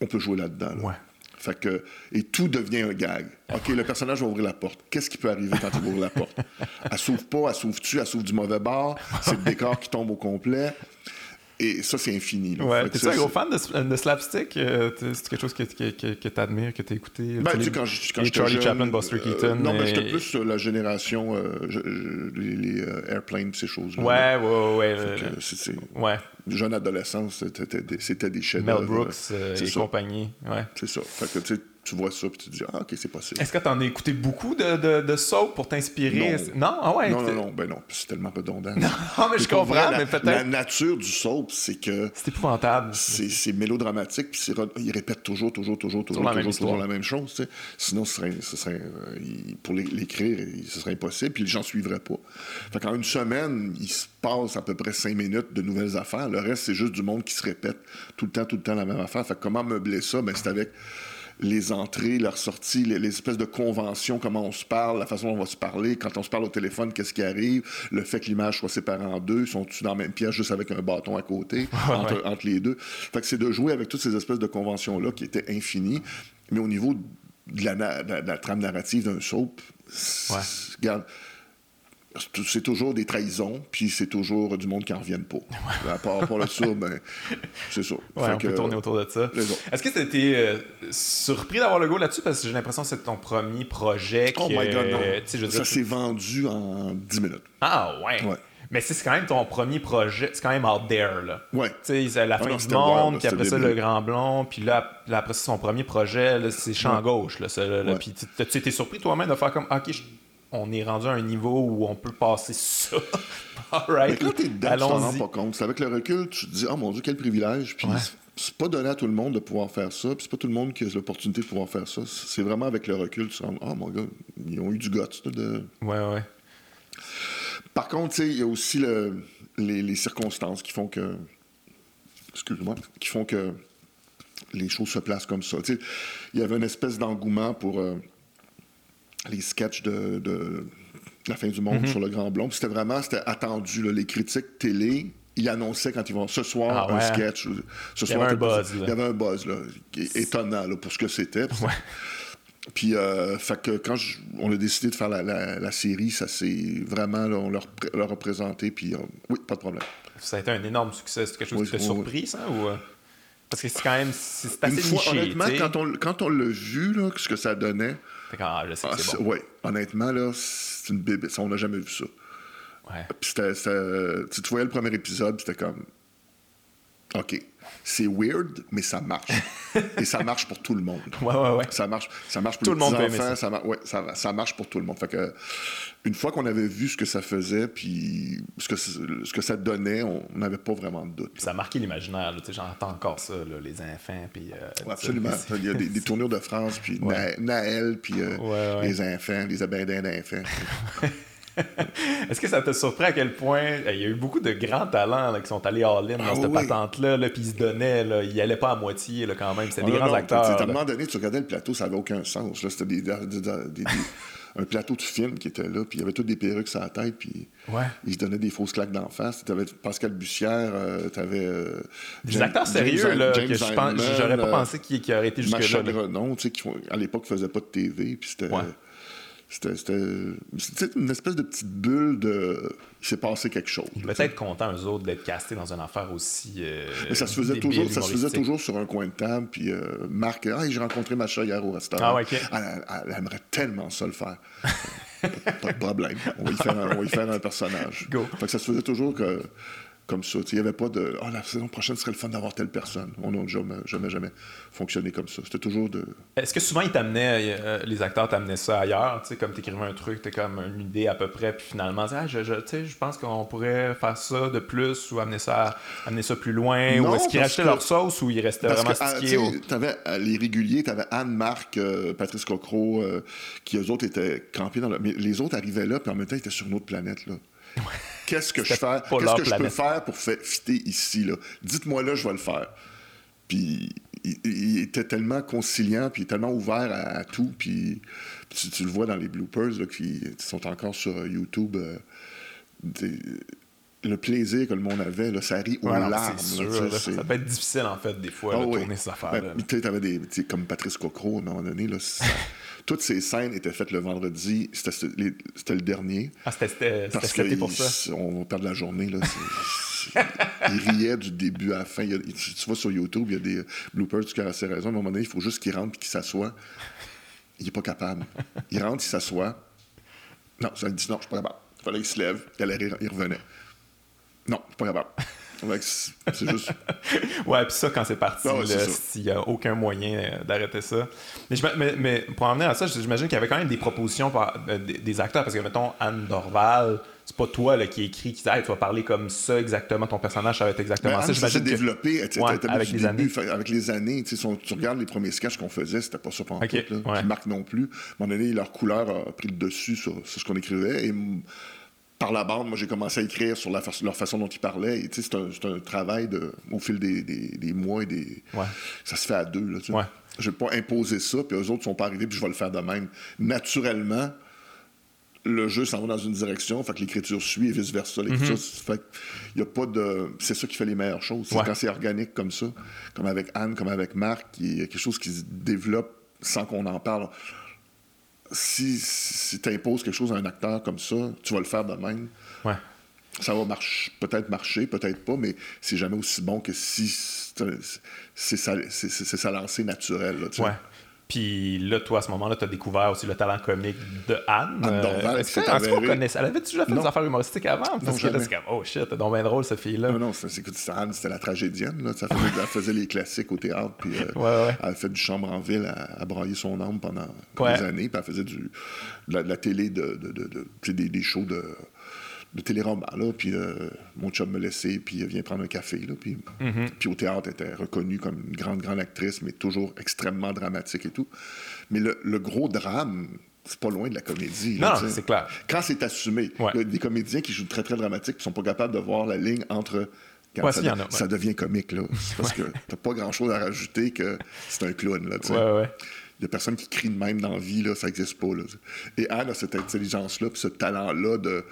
On peut jouer là-dedans. Là. Ouais. Fait que, et tout devient un gag. OK, le personnage va ouvrir la porte. Qu'est-ce qui peut arriver quand il ouvre la porte? Elle s'ouvre pas, elle s'ouvre-tu, elle s'ouvre du mauvais bord. C'est le décor qui tombe au complet. Et ça, c'est infini. Là. Ouais. T'es-tu un gros fan de slapstick? C'est quelque chose que t'admires, que t'as écouté? Ben, tu sais, quand j'étais Charlie jeune, Chaplin, Buster Keaton... non, mais ben, j'étais plus la génération... les Airplane, ces choses-là. Ouais. Ouais. Jeune adolescence, c'était des chefs. Mel Brooks et compagnie. Ouais. C'est ça. Fait que, tu sais, tu vois ça puis tu te dis, ah, OK, c'est possible. Est-ce que t'en as écouté beaucoup de soap pour t'inspirer? Non? Ah ouais? Non, c'est tellement redondant. Non, mais je comprends, mais peut-être... La nature du soap, c'est que... c'est épouvantable. C'est mélodramatique, puis ils répètent toujours la même chose, tu sais. Sinon, ce serait pour l'écrire, ce serait impossible, puis les gens suivraient pas. Fait qu'en une semaine, il se passe à peu près 5 minutes de nouvelles affaires. Le reste, c'est juste du monde qui se répète tout le temps la même affaire. Fait que comment meubler ça? Ben, c'est avec... les entrées, leurs sorties, les espèces de conventions, comment on se parle, la façon dont on va se parler, quand on se parle au téléphone, qu'est-ce qui arrive, le fait que l'image soit séparée en deux, sont-ils dans la même pièce juste avec un bâton à côté, entre les deux. Fait que c'est de jouer avec toutes ces espèces de conventions-là qui étaient infinies, mais au niveau de la trame narrative d'un soap, regarde... c'est toujours des trahisons, puis c'est toujours du monde qui n'en reviennent pas. Ouais. À part pour le sourd, ben, c'est ça. Ouais, on peut tourner autour de ça. Est-ce que tu as été surpris d'avoir le go là-dessus? Parce que j'ai l'impression que c'est ton premier projet. Oh my God, non. Ça s'est vendu en 10 minutes. Ah ouais. Mais c'est quand même ton premier projet. C'est quand même out there, là. Ouais. Tu sais, La fin du monde, puis après ça, Le Grand Blond, puis là, après ça, son premier projet, là, c'est Champ Gauche. Puis tu étais surpris toi-même de faire comme, OK, on est rendu à un niveau où on peut passer ça. All right. Mais quand t'es dedans, tu t'en rends pas compte. C'est avec le recul, tu te dis, oh mon Dieu, quel privilège. Puis c'est pas donné à tout le monde de pouvoir faire ça. Puis c'est pas tout le monde qui a l'opportunité de pouvoir faire ça. C'est vraiment avec le recul, tu te rends compte, oh mon gars, ils ont eu du guts. Ouais. Par contre, il y a aussi les circonstances qui font que. Excuse-moi. Qui font que les choses se placent comme ça. Il y avait une espèce d'engouement pour. Les sketchs de La fin du monde sur Le Grand Blond. C'était attendu. Là, les critiques télé, ils annonçaient quand ils vont ce soir un sketch. Ce soir, il y avait un buzz. Là, étonnant là, pour ce que c'était. Puis, fait que quand on a décidé de faire la série, ça c'est vraiment, là, on leur a présenté. Puis, oui, pas de problème. Ça a été un énorme succès. C'est quelque chose qui t'a surpris, ça ou... Parce que c'est quand même c'est assez niché. Honnêtement, quand on l'a vu, là, ce que ça donnait... je sais que c'est bon. Oui, honnêtement, là, c'est une bébé. On n'a jamais vu ça. Ouais. Puis tu voyais le premier épisode, c'était comme... OK, c'est weird, mais ça marche. Et ça marche pour tout le monde. Ouais. Ça marche pour tout les petits-enfants. Ça marche pour tout le monde. Fait que, une fois qu'on avait vu ce que ça faisait, puis ce que ça donnait, on n'avait pas vraiment de doute. Puis ça a marqué l'imaginaire. J'entends encore ça, là, les enfants. Puis, absolument. Il y a des tournures de France, puis Naël, puis les enfants, les abandins d'enfants. Est-ce que ça t'a surpris à quel point il y a eu beaucoup de grands talents là, qui sont allés all-in dans cette patente-là, puis ils se donnaient, là, ils n'allaient pas à moitié là, quand même. C'était des grands acteurs. À un moment donné, tu regardais le plateau, ça n'avait aucun sens. Là, c'était des un plateau de film qui était là, puis il y avait toutes des perruques sur la tête, puis ils se donnaient des fausses claques d'en face. Tu avais Pascal Bussière, tu avais... des acteurs sérieux, là, que j'aurais pas pensé qu'ils auraient été jusque-là. Machin de renom, tu sais, qui à l'époque ne faisaient pas de TV, puis c'était... C'était une espèce de petite bulle de... Il s'est passé quelque chose. Ils devaient être contents, eux autres, d'être castés dans une affaire aussi mais ça se faisait toujours, sur un coin de table. Puis Marc, j'ai rencontré ma chère hier au restaurant. Ah, okay. Elle aimerait tellement ça le faire. Pas de problème. On va y faire un personnage. Go. Fait que ça se faisait toujours que... Comme ça. Il n'y avait pas de... la saison prochaine, ce serait le fun d'avoir telle personne. On n'a jamais fonctionné comme ça. C'était toujours de... Est-ce que souvent, ils t'amenaient... les acteurs t'amenaient ça ailleurs? Comme t'écrivais un truc, t'es comme une idée à peu près, puis finalement, je pense qu'on pourrait faire ça de plus ou amener ça plus loin. Non, ou est-ce qu'ils rachetaient leur sauce ou ils restaient vraiment stickés? T'avais les réguliers, t'avais Anne, Marc, Patrice Cocro, qui eux autres étaient campés dans le... Mais les autres arrivaient là, puis en même temps, ils étaient sur une autre planète, là. Qu'est-ce que je peux faire pour fitter ici, là? Dites-moi là, je vais le faire. Puis il était tellement conciliant, puis tellement ouvert à tout, puis tu le vois dans les bloopers là, qui sont encore sur YouTube. Le plaisir que le monde avait, là, ça rit aux larmes. C'est sûr, là, ça peut être difficile, en fait, des fois, tourner cette affaire-là. Tu avais des comme Patrice Cocro, à un moment donné, là, toutes ces scènes étaient faites le vendredi. C'était le dernier. C'était pour ça. On perd la journée, là. Il riait du début à la fin. Tu vois, sur YouTube, il y a des bloopers du cœur à ses raisons. À un moment donné, il faut juste qu'il rentre et qu'il s'assoie. Il n'est pas capable. Il rentre, il s'assoit. Non, ça lui dit non, je ne suis pas capable. Il fallait qu'il se lève. Il allait rire, il revenait. Non, je suis pas capable. C'est juste... puis ça, quand c'est parti, s'il n'y a aucun moyen d'arrêter ça. Mais pour en venir à ça, j'imagine qu'il y avait quand même des propositions des acteurs, parce que, mettons, Anne Dorval, c'est pas toi là, qui écris, qui dit hey, « tu vas parler comme ça exactement, ton personnage, ça va être exactement ça. » Ça s'est développé avec les années. Avec les années, tu regardes les premiers sketchs qu'on faisait, c'était pas ça pendant tout. Puis Marc non plus. À un moment donné, leur couleur a pris le dessus sur ce qu'on écrivait, et... Par la bande, moi, j'ai commencé à écrire sur leur façon dont ils parlaient. Et, c'est un travail au fil des mois. Et des... Ouais. Ça se fait à deux. Là, je ne vais pas imposer ça, puis eux autres sont pas arrivés, puis je vais le faire de même. Naturellement, le jeu s'en va dans une direction, fait que l'écriture suit et vice-versa. L'écriture, fait qu'il y a pas de... C'est ça qui fait les meilleures choses. C'est quand c'est organique comme ça, comme avec Anne, comme avec Marc, il y a quelque chose qui se développe sans qu'on en parle. Si tu imposes quelque chose à un acteur comme ça, tu vas le faire de même. Ouais. Ça va peut-être marcher, peut-être pas, mais c'est jamais aussi bon que si c'est sa lancée naturelle. Là, Puis là, toi, à ce moment-là, tu as découvert aussi le talent comique de Anne. Anne Dorval. Est-ce qu'on connaissait? Elle avait déjà fait des affaires humoristiques avant? Parce que là, c'est comme, oh shit, t'es donc bien drôle, cette fille-là. Non, Anne, c'était la tragédienne. Là. Elle faisait les classiques au théâtre. Puis elle fait du chambre en ville à brailler son âme pendant des années. Puis elle faisait de la télé, des shows de téléromans, là, puis mon chum me laissait, puis vient prendre un café, là, puis au théâtre, elle était reconnue comme une grande actrice, mais toujours extrêmement dramatique et tout. Mais le gros drame, c'est pas loin de la comédie. Là, non, c'est clair. Quand c'est assumé, il y a des comédiens qui jouent très, très dramatiques, qui sont pas capables de voir la ligne entre... Ça devient comique, là. C'est parce que t'as pas grand-chose à rajouter que c'est un clown, là, tu sais. Il y a personne qui crie de même dans la vie, là, ça existe pas, là. Et Anne a cette intelligence-là, puis ce talent-là de...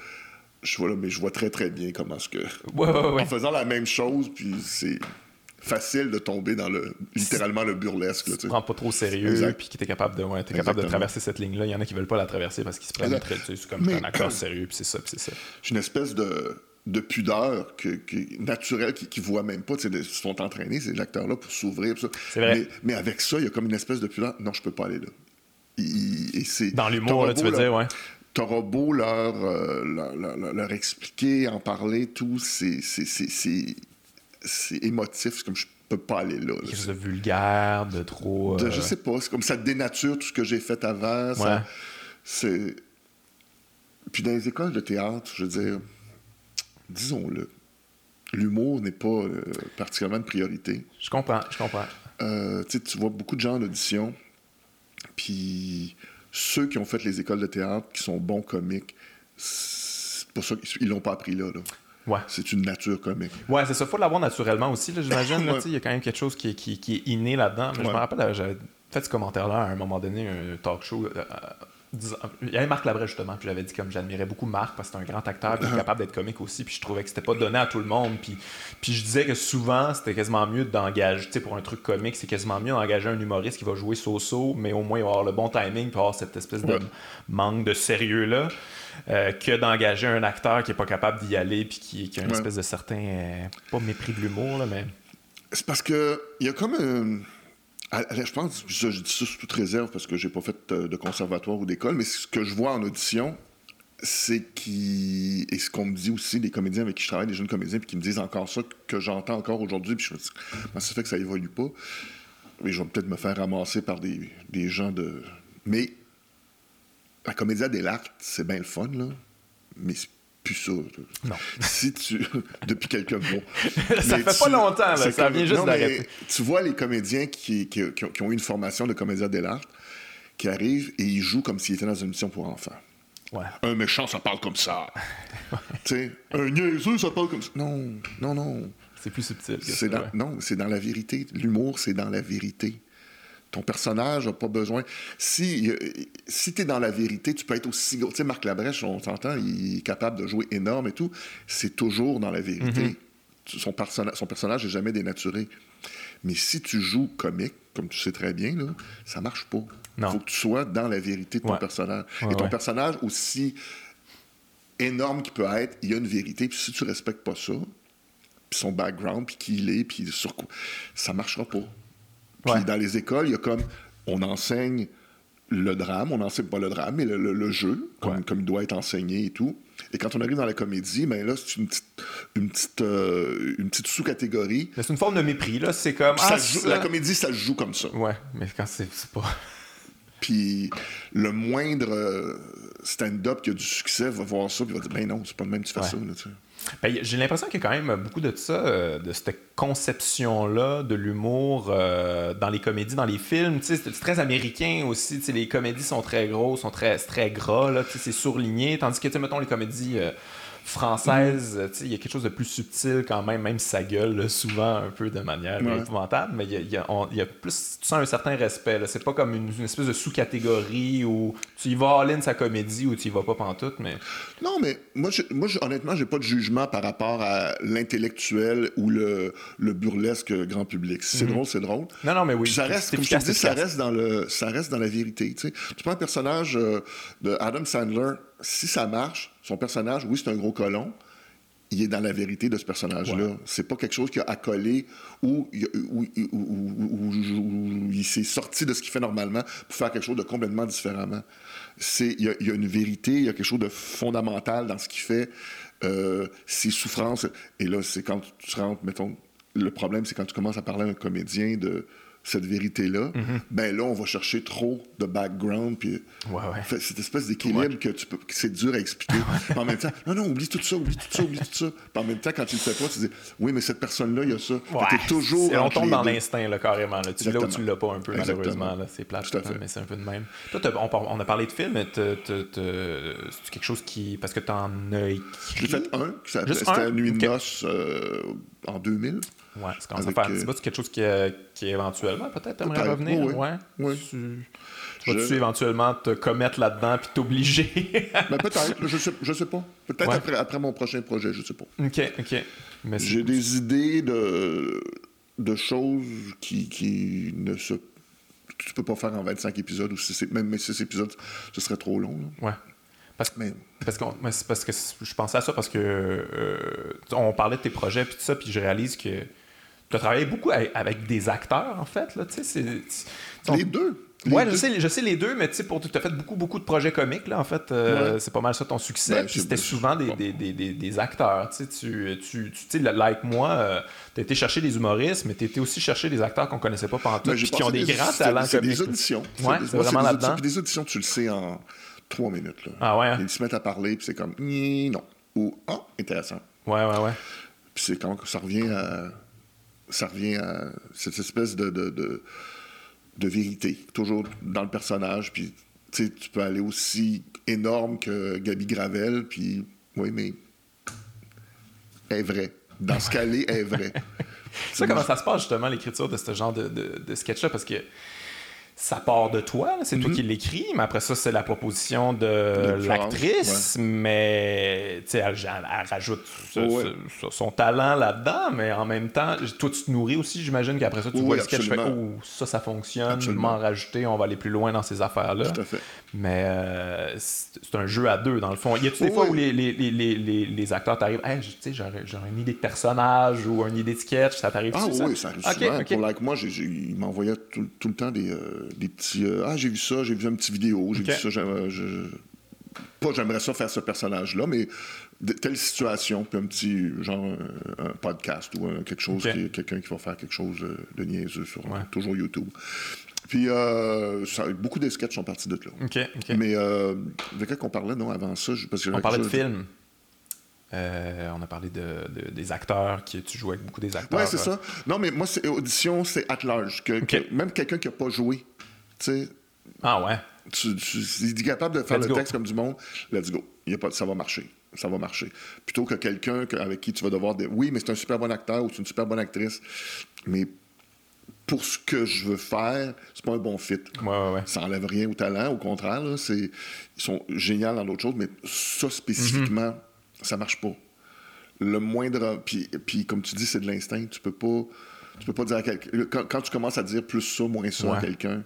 Je vois là, mais je vois très, très bien comment est-ce que... En faisant la même chose, puis c'est facile de tomber dans littéralement le burlesque. Tu ne prends pas trop au sérieux, puis que tu es capable de traverser cette ligne-là. Il y en a qui ne veulent pas la traverser parce qu'ils se prennent très... C'est comme un acteur sérieux, puis c'est ça, puis c'est ça. J'ai une espèce de pudeur naturelle qu'ils ne voient même pas. Ils sont entraînés, ces acteurs-là, pour s'ouvrir. C'est vrai. Mais avec ça, il y a comme une espèce de pudeur. Non, je ne peux pas aller là. Dans l'humour, là, tu veux dire, T'auras beau leur expliquer, en parler, tout, c'est émotif. C'est comme je peux pas aller là. Quelque chose de vulgaire, de trop... Je sais pas, c'est comme ça dénature tout ce que j'ai fait avant. Ouais. Puis dans les écoles de théâtre, je veux dire, disons-le, l'humour n'est pas particulièrement une priorité. Je comprends. Tu vois beaucoup de gens en audition, puis... Ceux qui ont fait les écoles de théâtre, qui sont bons comiques, c'est pour ça qu'ils l'ont pas appris là. Ouais. C'est une nature comique. Oui, c'est ça. Il faut l'avoir naturellement aussi, là, j'imagine. Il y a quand même quelque chose qui est inné là-dedans. Mais je me rappelle, j'avais fait ce commentaire-là à un moment donné, un talk show. Il y avait Marc Labrèche, justement, puis j'avais dit comme j'admirais beaucoup Marc parce que c'est un grand acteur, puis il est capable d'être comique aussi, puis je trouvais que c'était pas donné à tout le monde, puis je disais que souvent c'était quasiment mieux d'engager, tu sais, pour un truc comique, c'est quasiment mieux d'engager un humoriste qui va jouer so-so, mais au moins il va avoir le bon timing, puis avoir cette espèce de manque de sérieux là, que d'engager un acteur qui est pas capable d'y aller, puis qui a une espèce de certain pas mépris de l'humour là, mais c'est parce que il y a comme je pense, je dis ça sous toute réserve parce que j'ai pas fait de conservatoire ou d'école, mais ce que je vois en audition, c'est qui et ce qu'on me dit aussi des comédiens avec qui je travaille, des jeunes comédiens, puis qui me disent encore ça, que j'entends encore aujourd'hui, puis je me dis, ça fait que ça évolue pas. Et je vais peut-être me faire ramasser par des gens de... Mais la comédia dell'arte, c'est bien le fun, là, mais c'est plus ça. Non. Si tu... Depuis quelques mois. Ça fait pas longtemps, là. Ça vient juste d'arrêter. Tu vois les comédiens qui ont eu une formation de comédia dell'arte qui arrivent et ils jouent comme s'ils étaient dans une émission pour enfants. Ouais. Un méchant, ça parle comme ça. Tu sais, un niaiseux, ça parle comme ça. Non, non, non. C'est plus subtil que ça. Non, c'est dans la vérité. L'humour, c'est dans la vérité. Ton personnage n'a pas besoin... Si t'es dans la vérité, tu peux être aussi... Tu sais, Marc Labrèche, on s'entend, il est capable de jouer énorme et tout. C'est toujours dans la vérité. Mm-hmm. Son personnage n'est jamais dénaturé. Mais si tu joues comique, comme tu sais très bien, là, ça ne marche pas. Il faut que tu sois dans la vérité de ton personnage. Ouais, et ton personnage, aussi énorme qu'il peut être, il y a une vérité. Puis si tu ne respectes pas ça, puis son background, puis qui il est, puis sur quoi... Ça ne marchera pas. Puis dans les écoles, il y a comme... On enseigne le drame. On n'enseigne pas le drame, mais le jeu, comme il doit être enseigné et tout. Et quand on arrive dans la comédie, bien là, c'est une petite sous-catégorie. Mais c'est une forme de mépris, là. C'est comme... La comédie, ça se joue comme ça. Ouais, mais quand c'est pas... Puis le moindre stand-up qui a du succès va voir ça, puis va dire « Ben non, c'est pas le même que tu fais ça, là, tu sais. » Ben, j'ai l'impression qu'il y a quand même beaucoup de ça, de cette conception-là de l'humour dans les comédies, dans les films. T'sais, c'est très américain aussi. T'sais, les comédies sont très grosses, sont très, très gras. Là, c'est surligné. Tandis que, mettons, les comédies françaises, il y a quelque chose de plus subtil quand même. Même si ça gueule là, souvent un peu de manière épouvantable. Mais il y a plus... Tu sens un certain respect. Là. C'est pas comme une espèce de sous-catégorie où tu y vas all-in sa comédie ou tu y vas pas pantoute, mais... Non, mais moi, honnêtement, j'ai pas de jugement par rapport à l'intellectuel ou le burlesque grand public. Si c'est drôle, c'est drôle. Non, mais oui. Puis ça reste, comme je te dis, ça reste dans la vérité. Tu sais. Tu prends un personnage de Adam Sandler, si ça marche, son personnage, oui, c'est un gros colon, il est dans la vérité de ce personnage-là. Ouais. C'est pas quelque chose qui a accolé ou il s'est sorti de ce qu'il fait normalement pour faire quelque chose de complètement différemment. Il y a une vérité, il y a quelque chose de fondamental dans ce qu'il fait, ses souffrances. Et là, c'est quand tu rentres, mettons, le problème, c'est quand tu commences à parler à un comédien de cette vérité-là, ben là, on va chercher trop de background, puis cette espèce d'équilibre que c'est dur à expliquer. En même temps, non, oublie tout ça. Puis en même temps, quand tu le fais pas, tu dis, oui, mais cette personne-là, il y a ça. Ouais, t'es toujours on tombe dans l'instinct, là, carrément. Là. Tu l'as ou tu l'as pas un peu, malheureusement. Là. C'est plate, mais c'est un peu de même. Toi, on a parlé de film, mais c'est quelque chose qui... Parce que t'en as écrit... J'ai fait un, c'était Nuit de noces en 2000. Ouais, c'est quand ça fait un petit bout, c'est quelque chose qui éventuellement peut-être aimerait revenir. Oui. Tu vas éventuellement te commettre là-dedans puis t'obliger? Ben peut-être, je sais pas. Peut-être après mon prochain projet, je sais pas. OK. Mais j'ai des idées de choses qui ne se... Tu peux pas faire en 25 épisodes ou même 6 épisodes, ce serait trop long. Là. Ouais. Parce que je pensais à ça parce que on parlait de tes projets puis tout ça, puis je réalise que tu as travaillé beaucoup avec des acteurs, en fait. Là, les deux. Oui, je sais les deux, mais tu as fait beaucoup de projets comiques, là, en fait. C'est pas mal ça ton succès. Ben, puis c'était souvent des acteurs. Tu sais, like moi, tu as été chercher des humoristes, mais tu étais aussi chercher des acteurs qu'on connaissait pas pendant tout, ben, puis qui ont des grands talents. C'est des auditions. Oui, c'est vraiment là-dedans. Des auditions, tu le sais en 3 minutes. Là. Ah ouais? Hein? Ils se mettent à parler, puis c'est comme, non. Ou, intéressant. Ouais. Puis c'est quand ça revient à... cette espèce de vérité, toujours dans le personnage. Puis, tu sais, tu peux aller aussi énorme que Gabi Gravel, puis oui, mais elle est vraie. Dans ce cas-là, elle est vraie. Ça, comment ça se passe justement l'écriture de ce genre de sketch-là? Parce que ça part de toi, là. C'est toi qui l'écris, mais après ça, c'est la proposition de l'actrice, mais tu sais, elle rajoute son talent là-dedans, mais en même temps, toi, tu te nourris aussi, j'imagine qu'après ça, tu vois le sketch, ça fonctionne, je vais m'en rajouter, on va aller plus loin dans ces affaires-là. Tout à fait. Mais c'est un jeu à deux, dans le fond. Y a-tu des fois où les acteurs t'arrivent, hey, tu sais, j'ai une idée de personnage ou une idée de sketch, ça t'arrive aussi? Ah oui, ça arrive souvent. Okay. Pour like moi, ils m'envoyaient tout le temps des petits j'ai vu une petite vidéo, j'ai vu ça, j'aimerais ça faire ce personnage-là, mais telle situation, puis un petit genre un podcast ou quelque chose, quelqu'un qui va faire quelque chose de niaiseux sur toujours YouTube. Puis beaucoup des sketchs sont partis de là. Okay. Mais de quoi qu'on parlait avant ça, parce que on parlait de films. On a parlé des acteurs, tu joues avec beaucoup des acteurs. Oui, c'est ça. Non, mais moi, audition, c'est at large. Même quelqu'un qui n'a pas joué, tu sais... Ah ouais? Il est capable de faire texte comme du monde. Let's go. Ça va marcher. Ça va marcher. Plutôt que quelqu'un avec qui tu vas devoir... Oui, mais c'est un super bon acteur ou c'est une super bonne actrice. Mais pour ce que je veux faire, c'est pas un bon fit. Ouais. Ça n'enlève rien au talent. Au contraire, là, ils sont géniaux dans d'autres choses, mais ça spécifiquement... Ça marche pas. Le moindre... Puis comme tu dis, c'est de l'instinct. Tu peux pas dire à quelqu'un... Quand tu commences à dire plus ça, moins ça à quelqu'un...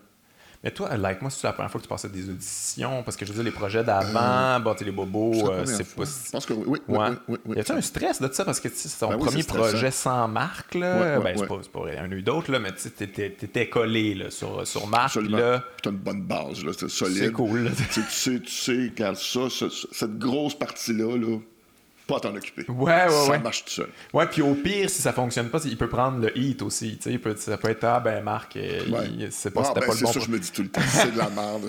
Mais toi, moi, c'est la première fois que tu passais des auditions, parce que je veux dire, les projets d'avant, les bobos, c'est pas... Je pense que oui. Y a-t-il un stress de ça? Parce que c'est ton premier projet sans Marc, là. C'est pas un ou d'autre, là, mais tu t'étais collé là, sur Marc. Absolument. Là... T'as une bonne base, là. C'est solide. C'est cool, là. Tu sais, quand cette grosse partie-là, là... pas t'en occuper. Ça marche tout seul. Ouais, puis au pire, si ça fonctionne pas, il peut prendre le hit aussi. Tu sais, ça peut être Marc, c'est pas c'était pas le bon. C'est ça, je me dis tout le temps, c'est de la merde.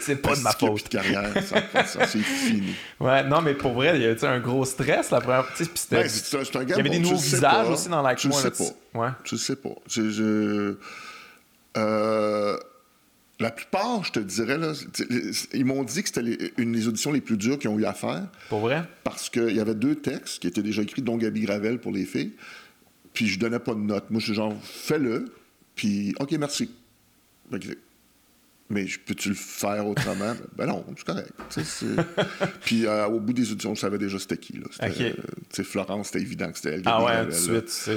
C'est pas de ma faute. De carrière, ça, c'est fini. Ouais, non, mais pour vrai, il y avait un gros stress la première. Tu sais, puis c'était. C'est un gars. Il y avait des nouveaux visages aussi dans la cour. Tu sais pas. La plupart, je te dirais, là, ils m'ont dit que c'était une des auditions les plus dures qu'ils ont eu à faire. Pour vrai? Parce qu'il y avait deux textes qui étaient déjà écrits, dont Gabi Gravel pour les filles, puis je donnais pas de notes. Moi, je suis genre, fais-le, puis OK, merci. Mais peux-tu le faire autrement? Ben non, c'est correct. Puis au bout des auditions, je savais déjà c'était qui. Là. C'était, Florence, c'était évident que c'était elle. Gabi Gravel, tout de suite,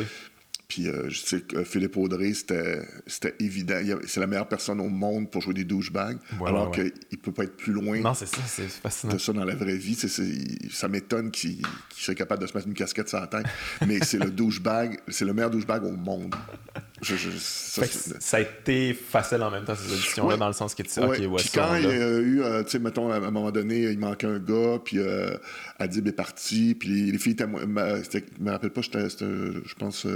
Puis, je sais que Philippe-Audrey, c'était évident. C'est la meilleure personne au monde pour jouer des douchebags, alors qu'il ne peut pas être plus loin c'est fascinant. De ça dans la vraie vie. Ça m'étonne qu'il soit capable de se mettre une casquette sur la tête. Mais c'est le douchebag, c'est le meilleur douchebag au monde. Ça a été facile en même temps, ces auditions-là, dans le sens que tu sais, puis quand il y a eu, tu sais, mettons, à un moment donné, il manquait un gars, puis Adib est parti, puis les filles étaient... Je me rappelle pas, je pense...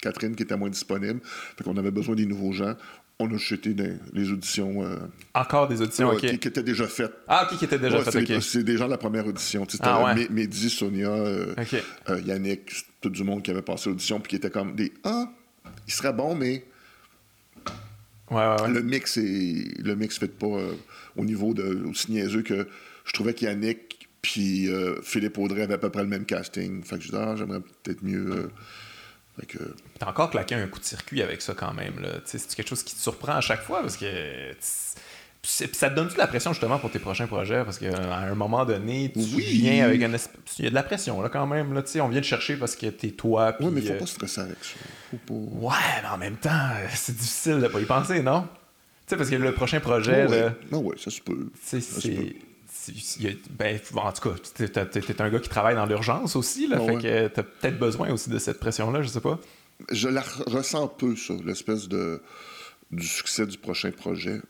Catherine qui était moins disponible. Fait qu'on avait besoin des nouveaux gens. On a jeté les auditions. Encore des auditions, qui étaient déjà faites. Ah, qui étaient déjà faites, c'est des gens de la première audition. Tu sais, Mehdi, Sonia, Yannick, tout du monde qui avait passé l'audition puis qui était comme des « Ah, il serait bon, mais... » Le mix fait pas au niveau de aussi niaiseux que je trouvais qu'Yannick puis Philippe Audrey avaient à peu près le même casting. Fait que je disais « Ah, j'aimerais peut-être mieux... » Que... T'as encore claqué un coup de circuit avec ça quand même. C'est quelque chose qui te surprend à chaque fois parce que ça te donne-tu de la pression justement pour tes prochains projets? Parce qu'à un moment donné, tu viens avec un... Il y a de la pression là quand même. Là, on vient te chercher parce que t'es toi. Oui, mais faut pas stresser avec ça. Mais en même temps, c'est difficile de pas y penser, non? Tu sais, parce que le prochain projet... ça se peut. En tout cas, t'es un gars qui travaille dans l'urgence aussi, là, fait que t'as peut-être besoin aussi de cette pression-là, je sais pas. Je la ressens peu, ça, l'espèce du succès du prochain projet.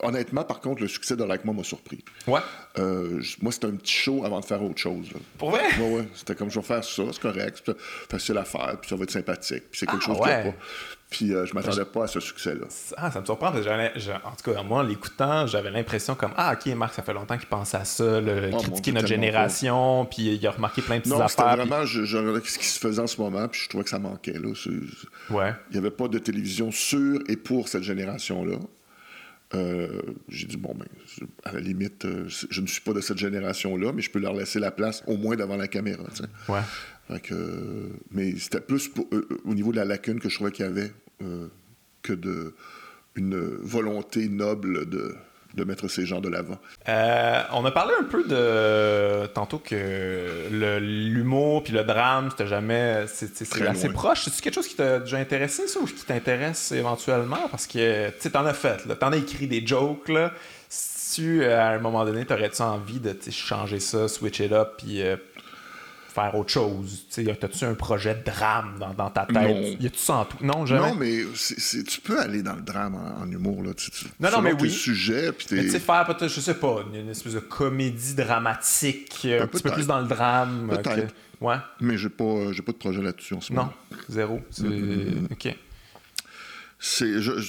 Honnêtement, par contre, le succès de Like Moi m'a surpris. Ouais. Moi, c'était un petit show avant de faire autre chose. Là. Pour vrai? Ouais. C'était comme, je vais faire ça, c'est correct, c'est facile à faire, puis ça va être sympathique, puis c'est quelque chose qu'il n'y a pas. Puis je m'attendais pas à ce succès-là. Ah, ça me surprend. Parce que en tout cas, moi, en l'écoutant, j'avais l'impression comme « Ah, OK, Marc, ça fait longtemps qu'il pense à ça, critiquer notre génération, puis il a remarqué plein de petites affaires. » Non, c'était vraiment je regardais ce qui se faisait en ce moment, puis je trouvais que ça manquait. Là. Il n'y avait pas de télévision sur et pour cette génération-là. J'ai dit, bon, ben, à la limite, je ne suis pas de cette génération-là, mais je peux leur laisser la place au moins devant la caméra. Ouais. Fait que, mais c'était plus pour, au niveau de la lacune que je trouvais qu'il y avait que de une volonté noble de mettre ces gens de l'avant. On a parlé un peu de... Tantôt que l'humour puis le drame, c'était jamais... C'est assez proche. C'est-tu quelque chose qui t'a déjà intéressé, ça, ou qui t'intéresse éventuellement? Parce que, tu sais, t'en as fait, là. T'en as écrit des jokes, là. Si tu, à un moment donné, t'aurais-tu envie de changer ça, switch it up, puis faire autre chose? T'sais, t'as-tu un projet de drame dans ta tête? Non. Y a-tu ça en tout? Non, jamais. Non, mais tu peux aller dans le drame en humour, là. Non, mais oui. Sujet, puis tu sais, faire peut-être, je sais pas, une espèce de comédie dramatique, un petit peu plus dans le drame. Peut-être. Ouais. Mais j'ai pas de projet là-dessus en ce moment. Non, zéro. OK.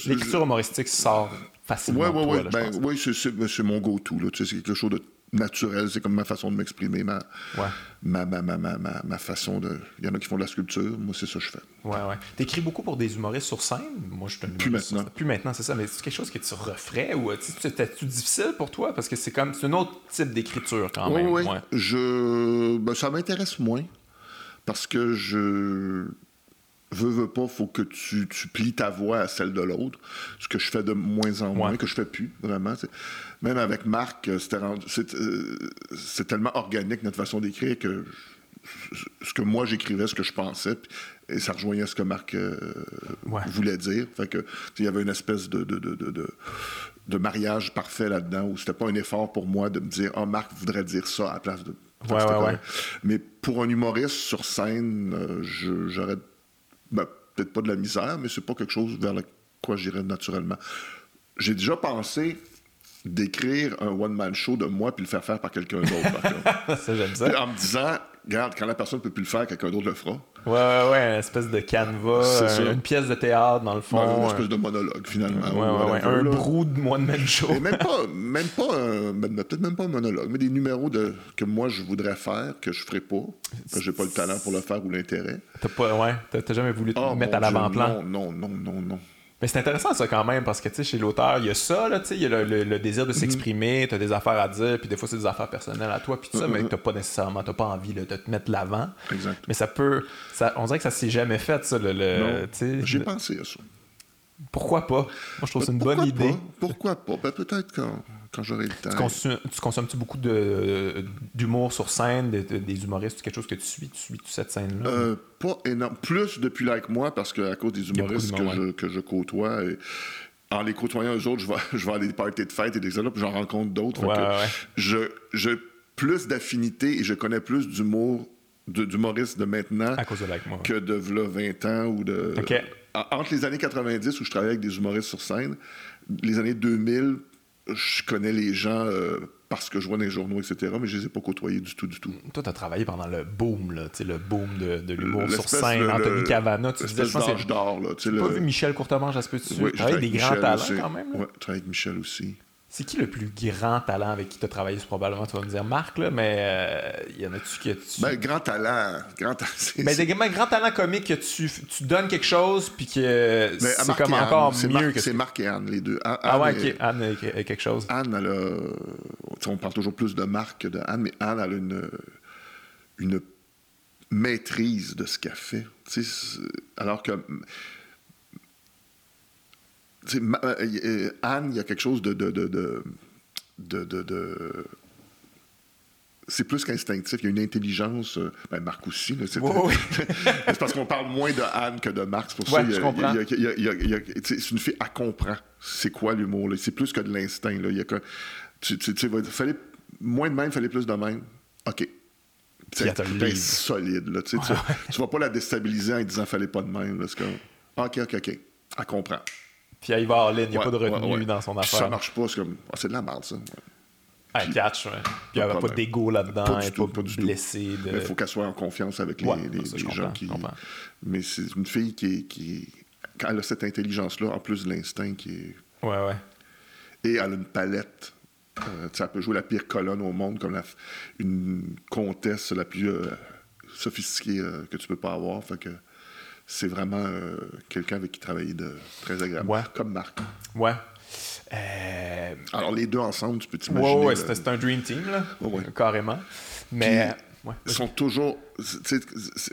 L'écriture humoristique sort facilement. Oui, ben, oui, c'est mon go-to, là. C'est quelque chose de naturel, c'est comme ma façon de m'exprimer, ma façon de... Il y en a qui font de la sculpture, moi, c'est ça que je fais. Ouais. T'écris beaucoup pour des humoristes sur scène? Moi, je suis un humoriste. Plus maintenant, c'est ça, mais c'est quelque chose que tu referais ou c'était-tu difficile pour toi? Parce que c'est comme... C'est un autre type d'écriture, quand même. Oui. Ça m'intéresse moins, parce que je... Veux pas, faut que tu plies ta voix à celle de l'autre, ce que je fais de moins en moins, que je fais plus, vraiment. Même avec Marc, c'est tellement organique, notre façon d'écrire, que ce que moi, j'écrivais, ce que je pensais, et ça rejoignait ce que Marc voulait dire. Fait que, il y avait une espèce de mariage parfait là-dedans, où c'était pas un effort pour moi de me dire « Ah, Marc voudrait dire ça à la place de... » Ouais. Mais pour un humoriste sur scène, j'aurais... Ben, peut-être pas de la misère, mais c'est pas quelque chose vers quoi j'irais naturellement. J'ai déjà pensé d'écrire un one-man show de moi puis le faire par quelqu'un d'autre. Par ça, j'aime ça. En me disant, regarde, quand la personne ne peut plus le faire, quelqu'un d'autre le fera. Ouais, une espèce de canevas, une pièce de théâtre, dans le fond. Ouais, une espèce de monologue, finalement. Un brou de one-man show. Et peut-être même pas un monologue, mais des numéros que moi, je voudrais faire, que je ferais pas, parce que j'ai pas le talent pour le faire ou l'intérêt. T'as jamais voulu te mettre à l'avant-plan. Non. Mais c'est intéressant, ça, quand même, parce que, tu sais, chez l'auteur, il y a ça, là, tu sais, il y a le désir de s'exprimer, t'as des affaires à dire, puis des fois, c'est des affaires personnelles à toi, puis tout ça, mais t'as pas envie, là, de te mettre l'avant. Exact. Mais ça peut... on dirait que ça s'est jamais fait, ça, non, j'ai pensé à ça. Pourquoi pas? Moi, je trouve que c'est une bonne idée. Pourquoi pas? Ben, peut-être quand j'aurai le temps. Tu consommes-tu beaucoup d'humour sur scène, des humoristes, quelque chose que tu suis cette scène-là? Pas énorme. Plus depuis Like Moi, parce qu'à cause des humoristes que je côtoie, et en les côtoyant eux autres, je vais aller des parties de fête et des salopes, puis j'en rencontre d'autres. Ouais. J'ai plus d'affinités et je connais plus d'humour, d'humoristes de maintenant à cause de Like Moi, que de v'là 20 ans ou de... Okay. Entre les années 90, où je travaillais avec des humoristes sur scène, les années 2000, je connais les gens parce que je vois dans les journaux, etc., mais je les ai pas côtoyés du tout. Toi, t'as travaillé pendant le boom, là, le boom de l'humour sur scène, Anthony Kavanagh, tu disais, je pense que c'est... T'as pas vu Michel Courtemanche à ce petit... Oui, tu travailles avec des grands talents aussi, quand même. Oui, je travaille avec Michel aussi. C'est qui le plus grand talent avec qui tu as travaillé? Probablement, tu vas me dire Marc, là, mais y en a-tu que tu... Ben, grand talent. Des grands talents comiques que tu donnes quelque chose, puis que c'est comme encore mieux que... C'est Marc et Anne, les deux. Anne est quelque chose. Anne, elle a... On parle toujours plus de Marc que de Anne, mais Anne, elle a une maîtrise de ce qu'elle fait. Alors que... Anne, il y a quelque chose de c'est plus qu'instinctif. Il y a une intelligence... Marc aussi. Là, c'est parce qu'on parle moins de Anne que de Marc. C'est pour ça que c'est une fille à comprendre. C'est quoi l'humour? Là? C'est plus que de l'instinct. Là. Fallait moins de même, fallait plus de même. OK. C'est solide. Là, tu vas pas la déstabiliser en disant « fallait pas de même ». OK. Elle comprend. Puis elle y va en ligne, il n'y a pas de retenue dans son affaire. Ça marche pas, c'est comme... c'est de la merde, ça. Elle catch, ouais. Puis elle n'a pas d'égo là-dedans, elle n'est pas blessée. Il faut qu'elle soit en confiance avec les gens qui... Mais c'est une fille qui... Quand elle a cette intelligence-là, en plus de l'instinct qui est... Ouais. Et elle a une palette. Elle peut jouer la pire colonne au monde, comme une comtesse la plus sophistiquée que tu peux pas avoir, fait que... C'est vraiment quelqu'un avec qui travailler de très agréable, comme Marc. Ouais. Alors, les deux ensemble, tu peux t'imaginer. Oui, ouais, c'était un dream team, là, ouais. Carrément. Mais... Puis... Ouais, okay. Ils sont toujours...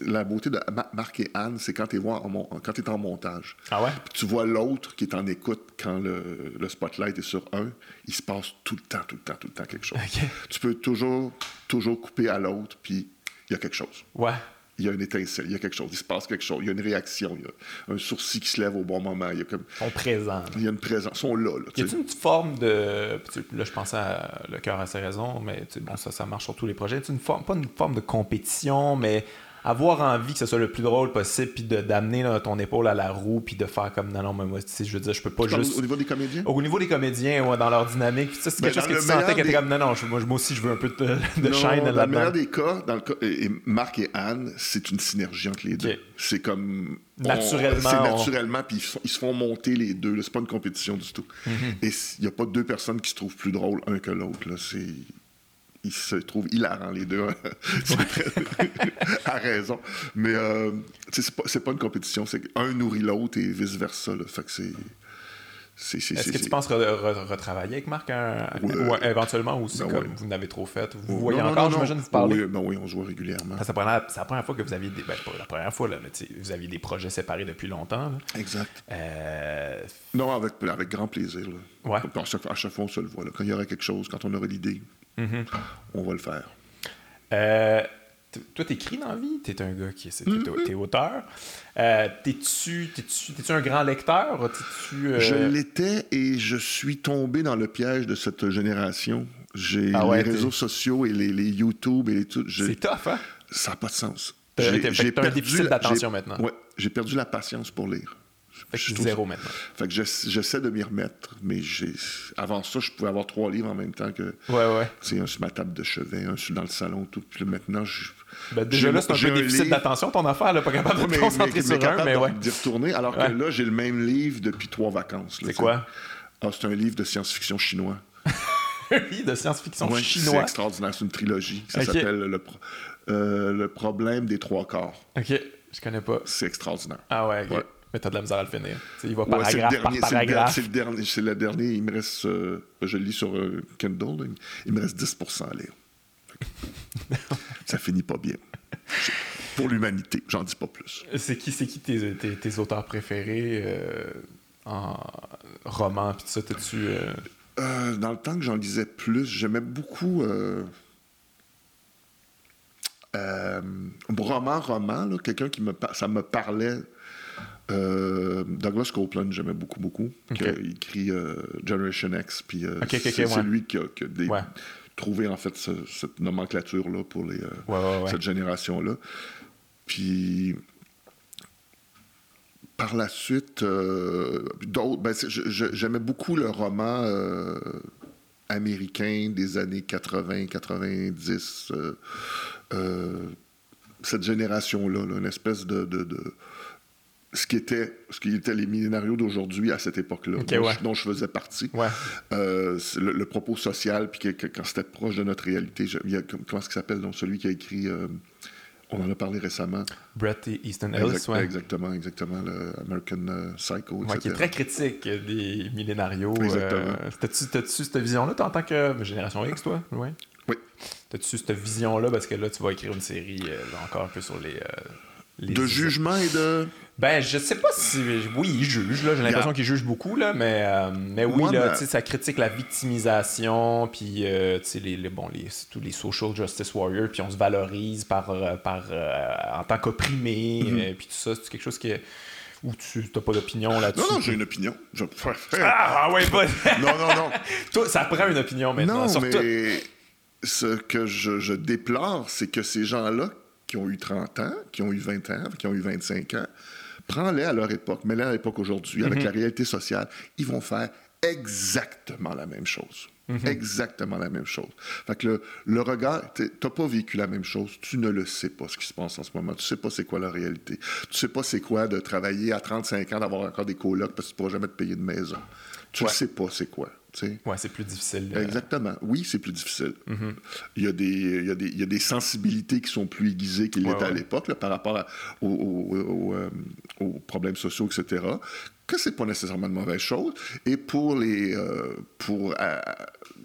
La beauté de Marc et Anne, c'est quand tu es en montage. Ah ouais? Puis tu vois l'autre qui est en écoute quand le spotlight est sur un, il se passe tout le temps quelque chose. Okay. Tu peux toujours couper à l'autre, puis il y a quelque chose. Ouais. Il y a une étincelle, il y a quelque chose, il se passe quelque chose, il y a une réaction, il y a un sourcil qui se lève au bon moment. Il y a comme... Ils sont présents. Il y a une présence, ils sont là. Y a-t-il une forme de... Là, je pensais à Le cœur a ses raisons, mais bon, ça marche sur tous les projets. Une forme, pas une forme de compétition, mais avoir envie que ce soit le plus drôle possible, puis d'amener là, ton épaule à la roue, puis de faire comme non, mais moi, je veux dire, je peux pas juste... Au niveau des comédiens? Au niveau des comédiens, ouais, dans leur dynamique. Ça, c'est quelque chose que tu sentais qu'elle était comme moi aussi, je veux un peu de shine là-dedans. Dans le meilleur des cas, et Marc et Anne, c'est une synergie entre les deux. Okay. C'est comme... Naturellement, puis ils se font monter les deux. Là, c'est pas une compétition du tout. Mm-hmm. Et il y a pas deux personnes qui se trouvent plus drôles un que l'autre. Là, c'est... Ils se trouvent hilarants, les deux. À raison. Mais c'est pas une compétition. C'est un nourrit l'autre et vice-versa. Là. Fait que c'est Est-ce que tu penses retravailler avec Marc éventuellement aussi, comme vous n'avez trop fait? Vous voyez encore, j'imagine, vous parlez. Oui, on se voit régulièrement. C'est la première fois que vous aviez des... Ben, pas la première fois, là, mais vous aviez des projets séparés depuis longtemps. Là. Exact. Non, avec grand plaisir. Là. Ouais. Donc, à chaque fois, on se le voit. Là. Quand il y aurait quelque chose, quand on aurait l'idée... Mm-hmm. On va le faire. Toi, t'écris dans la vie? T'es un gars qui... T'es auteur. T'es-tu un grand lecteur? Je l'étais et je suis tombé dans le piège de cette génération. J'ai les réseaux sociaux et les YouTube et les tout. C'est tough, hein? Ça n'a pas de sens. J'ai perdu un déficit d'attention maintenant. Oui, j'ai perdu la patience pour lire. Fait que je suis zéro maintenant. Fait que j'essaie de m'y remettre, mais avant ça, je pouvais avoir 3 livres en même temps que... Ouais. C'est un sur ma table de chevet, un sur dans le salon, tout. Puis maintenant, je... Ben déjà là, c'est un peu déficit d'attention, ton affaire, là, pas capable de te concentrer sur un, mais ouais. D'y retourner, alors que là, j'ai le même livre depuis 3 vacances. Là, c'est quoi? Ah, c'est un livre de science-fiction chinois. Oui, de science-fiction chinois. C'est extraordinaire, c'est une trilogie. Ça s'appelle Le problème des 3/4. OK, je connais pas. C'est extraordinaire. Ah ouais, OK. Mais t'as de la misère à le finir. T'sais, il va paragraphe par paragraphe. C'est le dernier. Il me reste... je le lis sur Kindle. Il me reste 10% à lire. Ça finit pas bien. Pour l'humanité. J'en dis pas plus. C'est qui tes auteurs préférés en roman? Puis tout ça, t'as-tu... dans le temps que j'en lisais plus, j'aimais beaucoup... roman, là, quelqu'un qui ça me parlait... Douglas Copeland, j'aimais beaucoup. Okay. Il écrit Generation X, puis c'est lui qui a trouvé en fait cette nomenclature-là pour cette génération-là. Puis par la suite, d'autres. Ben, j'aimais beaucoup le roman américain des années 80, 90, cette génération-là, là, une espèce de ce qui était les millénarios d'aujourd'hui à cette époque-là, dont je faisais partie. Ouais. Le propos social, puis quand c'était proche de notre réalité, comment est-ce qu'il s'appelle, donc, celui qui a écrit... on en a parlé récemment. Bret Easton Ellis. Exactement. Le American Psycho, etc. Qui est très critique des millénarios. Exactement. T'as-tu cette vision-là, en tant que Génération X, toi? Ouais. Oui. T'as-tu cette vision-là, parce que là, tu vas écrire une série encore un peu sur les... De jugement et de... Ben, je sais pas si... Oui, il juge, là. J'ai l'impression qu'il juge beaucoup, là, mais oui, là, tu sais, ça critique la victimisation, puis, tu sais, tous les social justice warriors, puis on se valorise par en tant qu'opprimé, puis tout ça. C'est quelque chose qui... Ou tu n'as pas d'opinion là-dessus? Non, j'ai une opinion. Ah ouais, pas... Non. Toi, ça prend une opinion, maintenant. Non, mais ce que je déplore, c'est que ces gens-là, qui ont eu 30 ans, qui ont eu 20 ans, qui ont eu 25 ans, prends-les à leur époque, mets-les à l'époque aujourd'hui, avec la réalité sociale, ils vont faire exactement la même chose. Mm-hmm. Exactement la même chose. Fait que le regard, t'as pas vécu la même chose, tu ne le sais pas ce qui se passe en ce moment, tu sais pas c'est quoi la réalité, tu sais pas c'est quoi de travailler à 35 ans, d'avoir encore des colocs parce que tu pourras jamais te payer de maison. Tu ne sais pas c'est quoi. Oui, c'est plus difficile. Exactement. Oui, c'est plus difficile. Mm-hmm. Il y a des sensibilités qui sont plus aiguisées qu'ils l'étaient à l'époque là, par rapport aux problèmes sociaux, etc., que c'est pas nécessairement de mauvaise chose. Et pour les...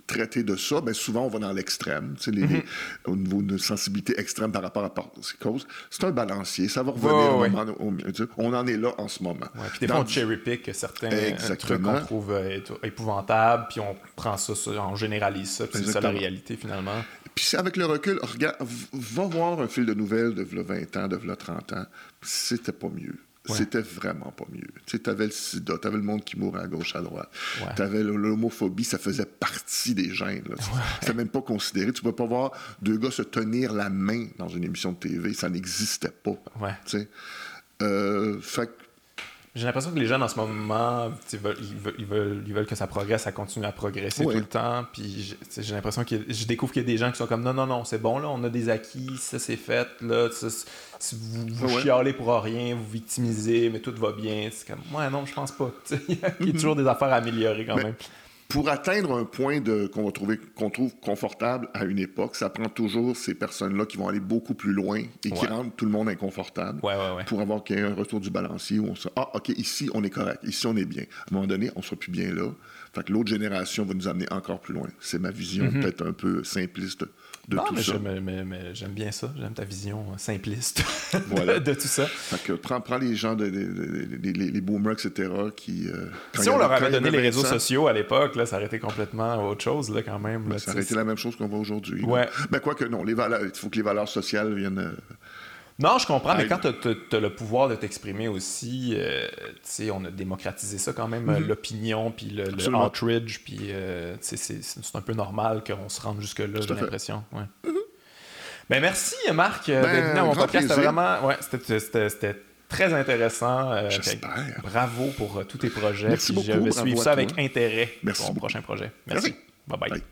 traiter de ça, bien souvent, on va dans l'extrême. Tu sais, au niveau d'une sensibilité extrême par rapport à ces causes, c'est un balancier. Ça va revenir au moment... On en est là en ce moment. Ouais, puis des fois, on cherry-pick certains trucs qu'on trouve épouvantables, puis on prend ça, on généralise ça, puis c'est ça la réalité, finalement. Puis avec le recul, regarde, va voir un fil de nouvelles de 20 ans, de 30 ans. C'était pas mieux. Ouais. C'était vraiment pas mieux. Tu sais, t'avais le sida, t'avais le monde qui mourait à gauche, à droite. Ouais. T'avais l'homophobie, ça faisait partie des gènes. Là. Ouais. C'était même pas considéré. Tu pouvais pas voir deux gars se tenir la main dans une émission de TV. Ça n'existait pas. Ouais. Tu sais. Fait... J'ai l'impression que les jeunes, en ce moment, ils veulent que ça progresse, ça continue à progresser tout le temps. Puis j'ai l'impression que je découvre qu'il y a des gens qui sont comme « Non, c'est bon, là, on a des acquis, ça, c'est fait, là, ça, c'est... Si vous chialez pour rien, vous victimisez, mais tout va bien. C'est comme, ouais, non, je pense pas. Il y a toujours des affaires à améliorer quand même. Pour atteindre un point qu'on trouve confortable à une époque, ça prend toujours ces personnes-là qui vont aller beaucoup plus loin et qui rendent tout le monde inconfortable pour avoir qu'il y ait un retour du balancier où on se dit « Ah, OK, ici, on est correct. Ici, on est bien. » À un moment donné, on sera plus bien là. Fait que l'autre génération va nous amener encore plus loin. C'est ma vision peut-être un peu simpliste de tout ça. Mais j'aime bien ça. J'aime ta vision simpliste de tout ça. Fait que prends les gens, les boomers, etc. qui... si on leur avait donné les réseaux sociaux à l'époque, là, ça aurait été complètement autre chose là, quand même. Là, ça aurait été la même chose qu'on voit aujourd'hui. Ouais. Ben, quoique non, il faut que les valeurs sociales viennent... Non, je comprends, mais quand tu as le pouvoir de t'exprimer aussi, tu sais, on a démocratisé ça quand même, l'opinion, puis le outreach, puis c'est un peu normal qu'on se rende jusque-là, j'ai l'impression. Ouais. Mm-hmm. Ben merci, Marc, d'être venu à mon podcast. C'était vraiment... Ouais, c'était très intéressant. J'espère. Bravo pour tous tes projets. Merci beaucoup. Je vais suivre ça avec intérêt pour mon prochain projet. Merci. Bye-bye. Bye.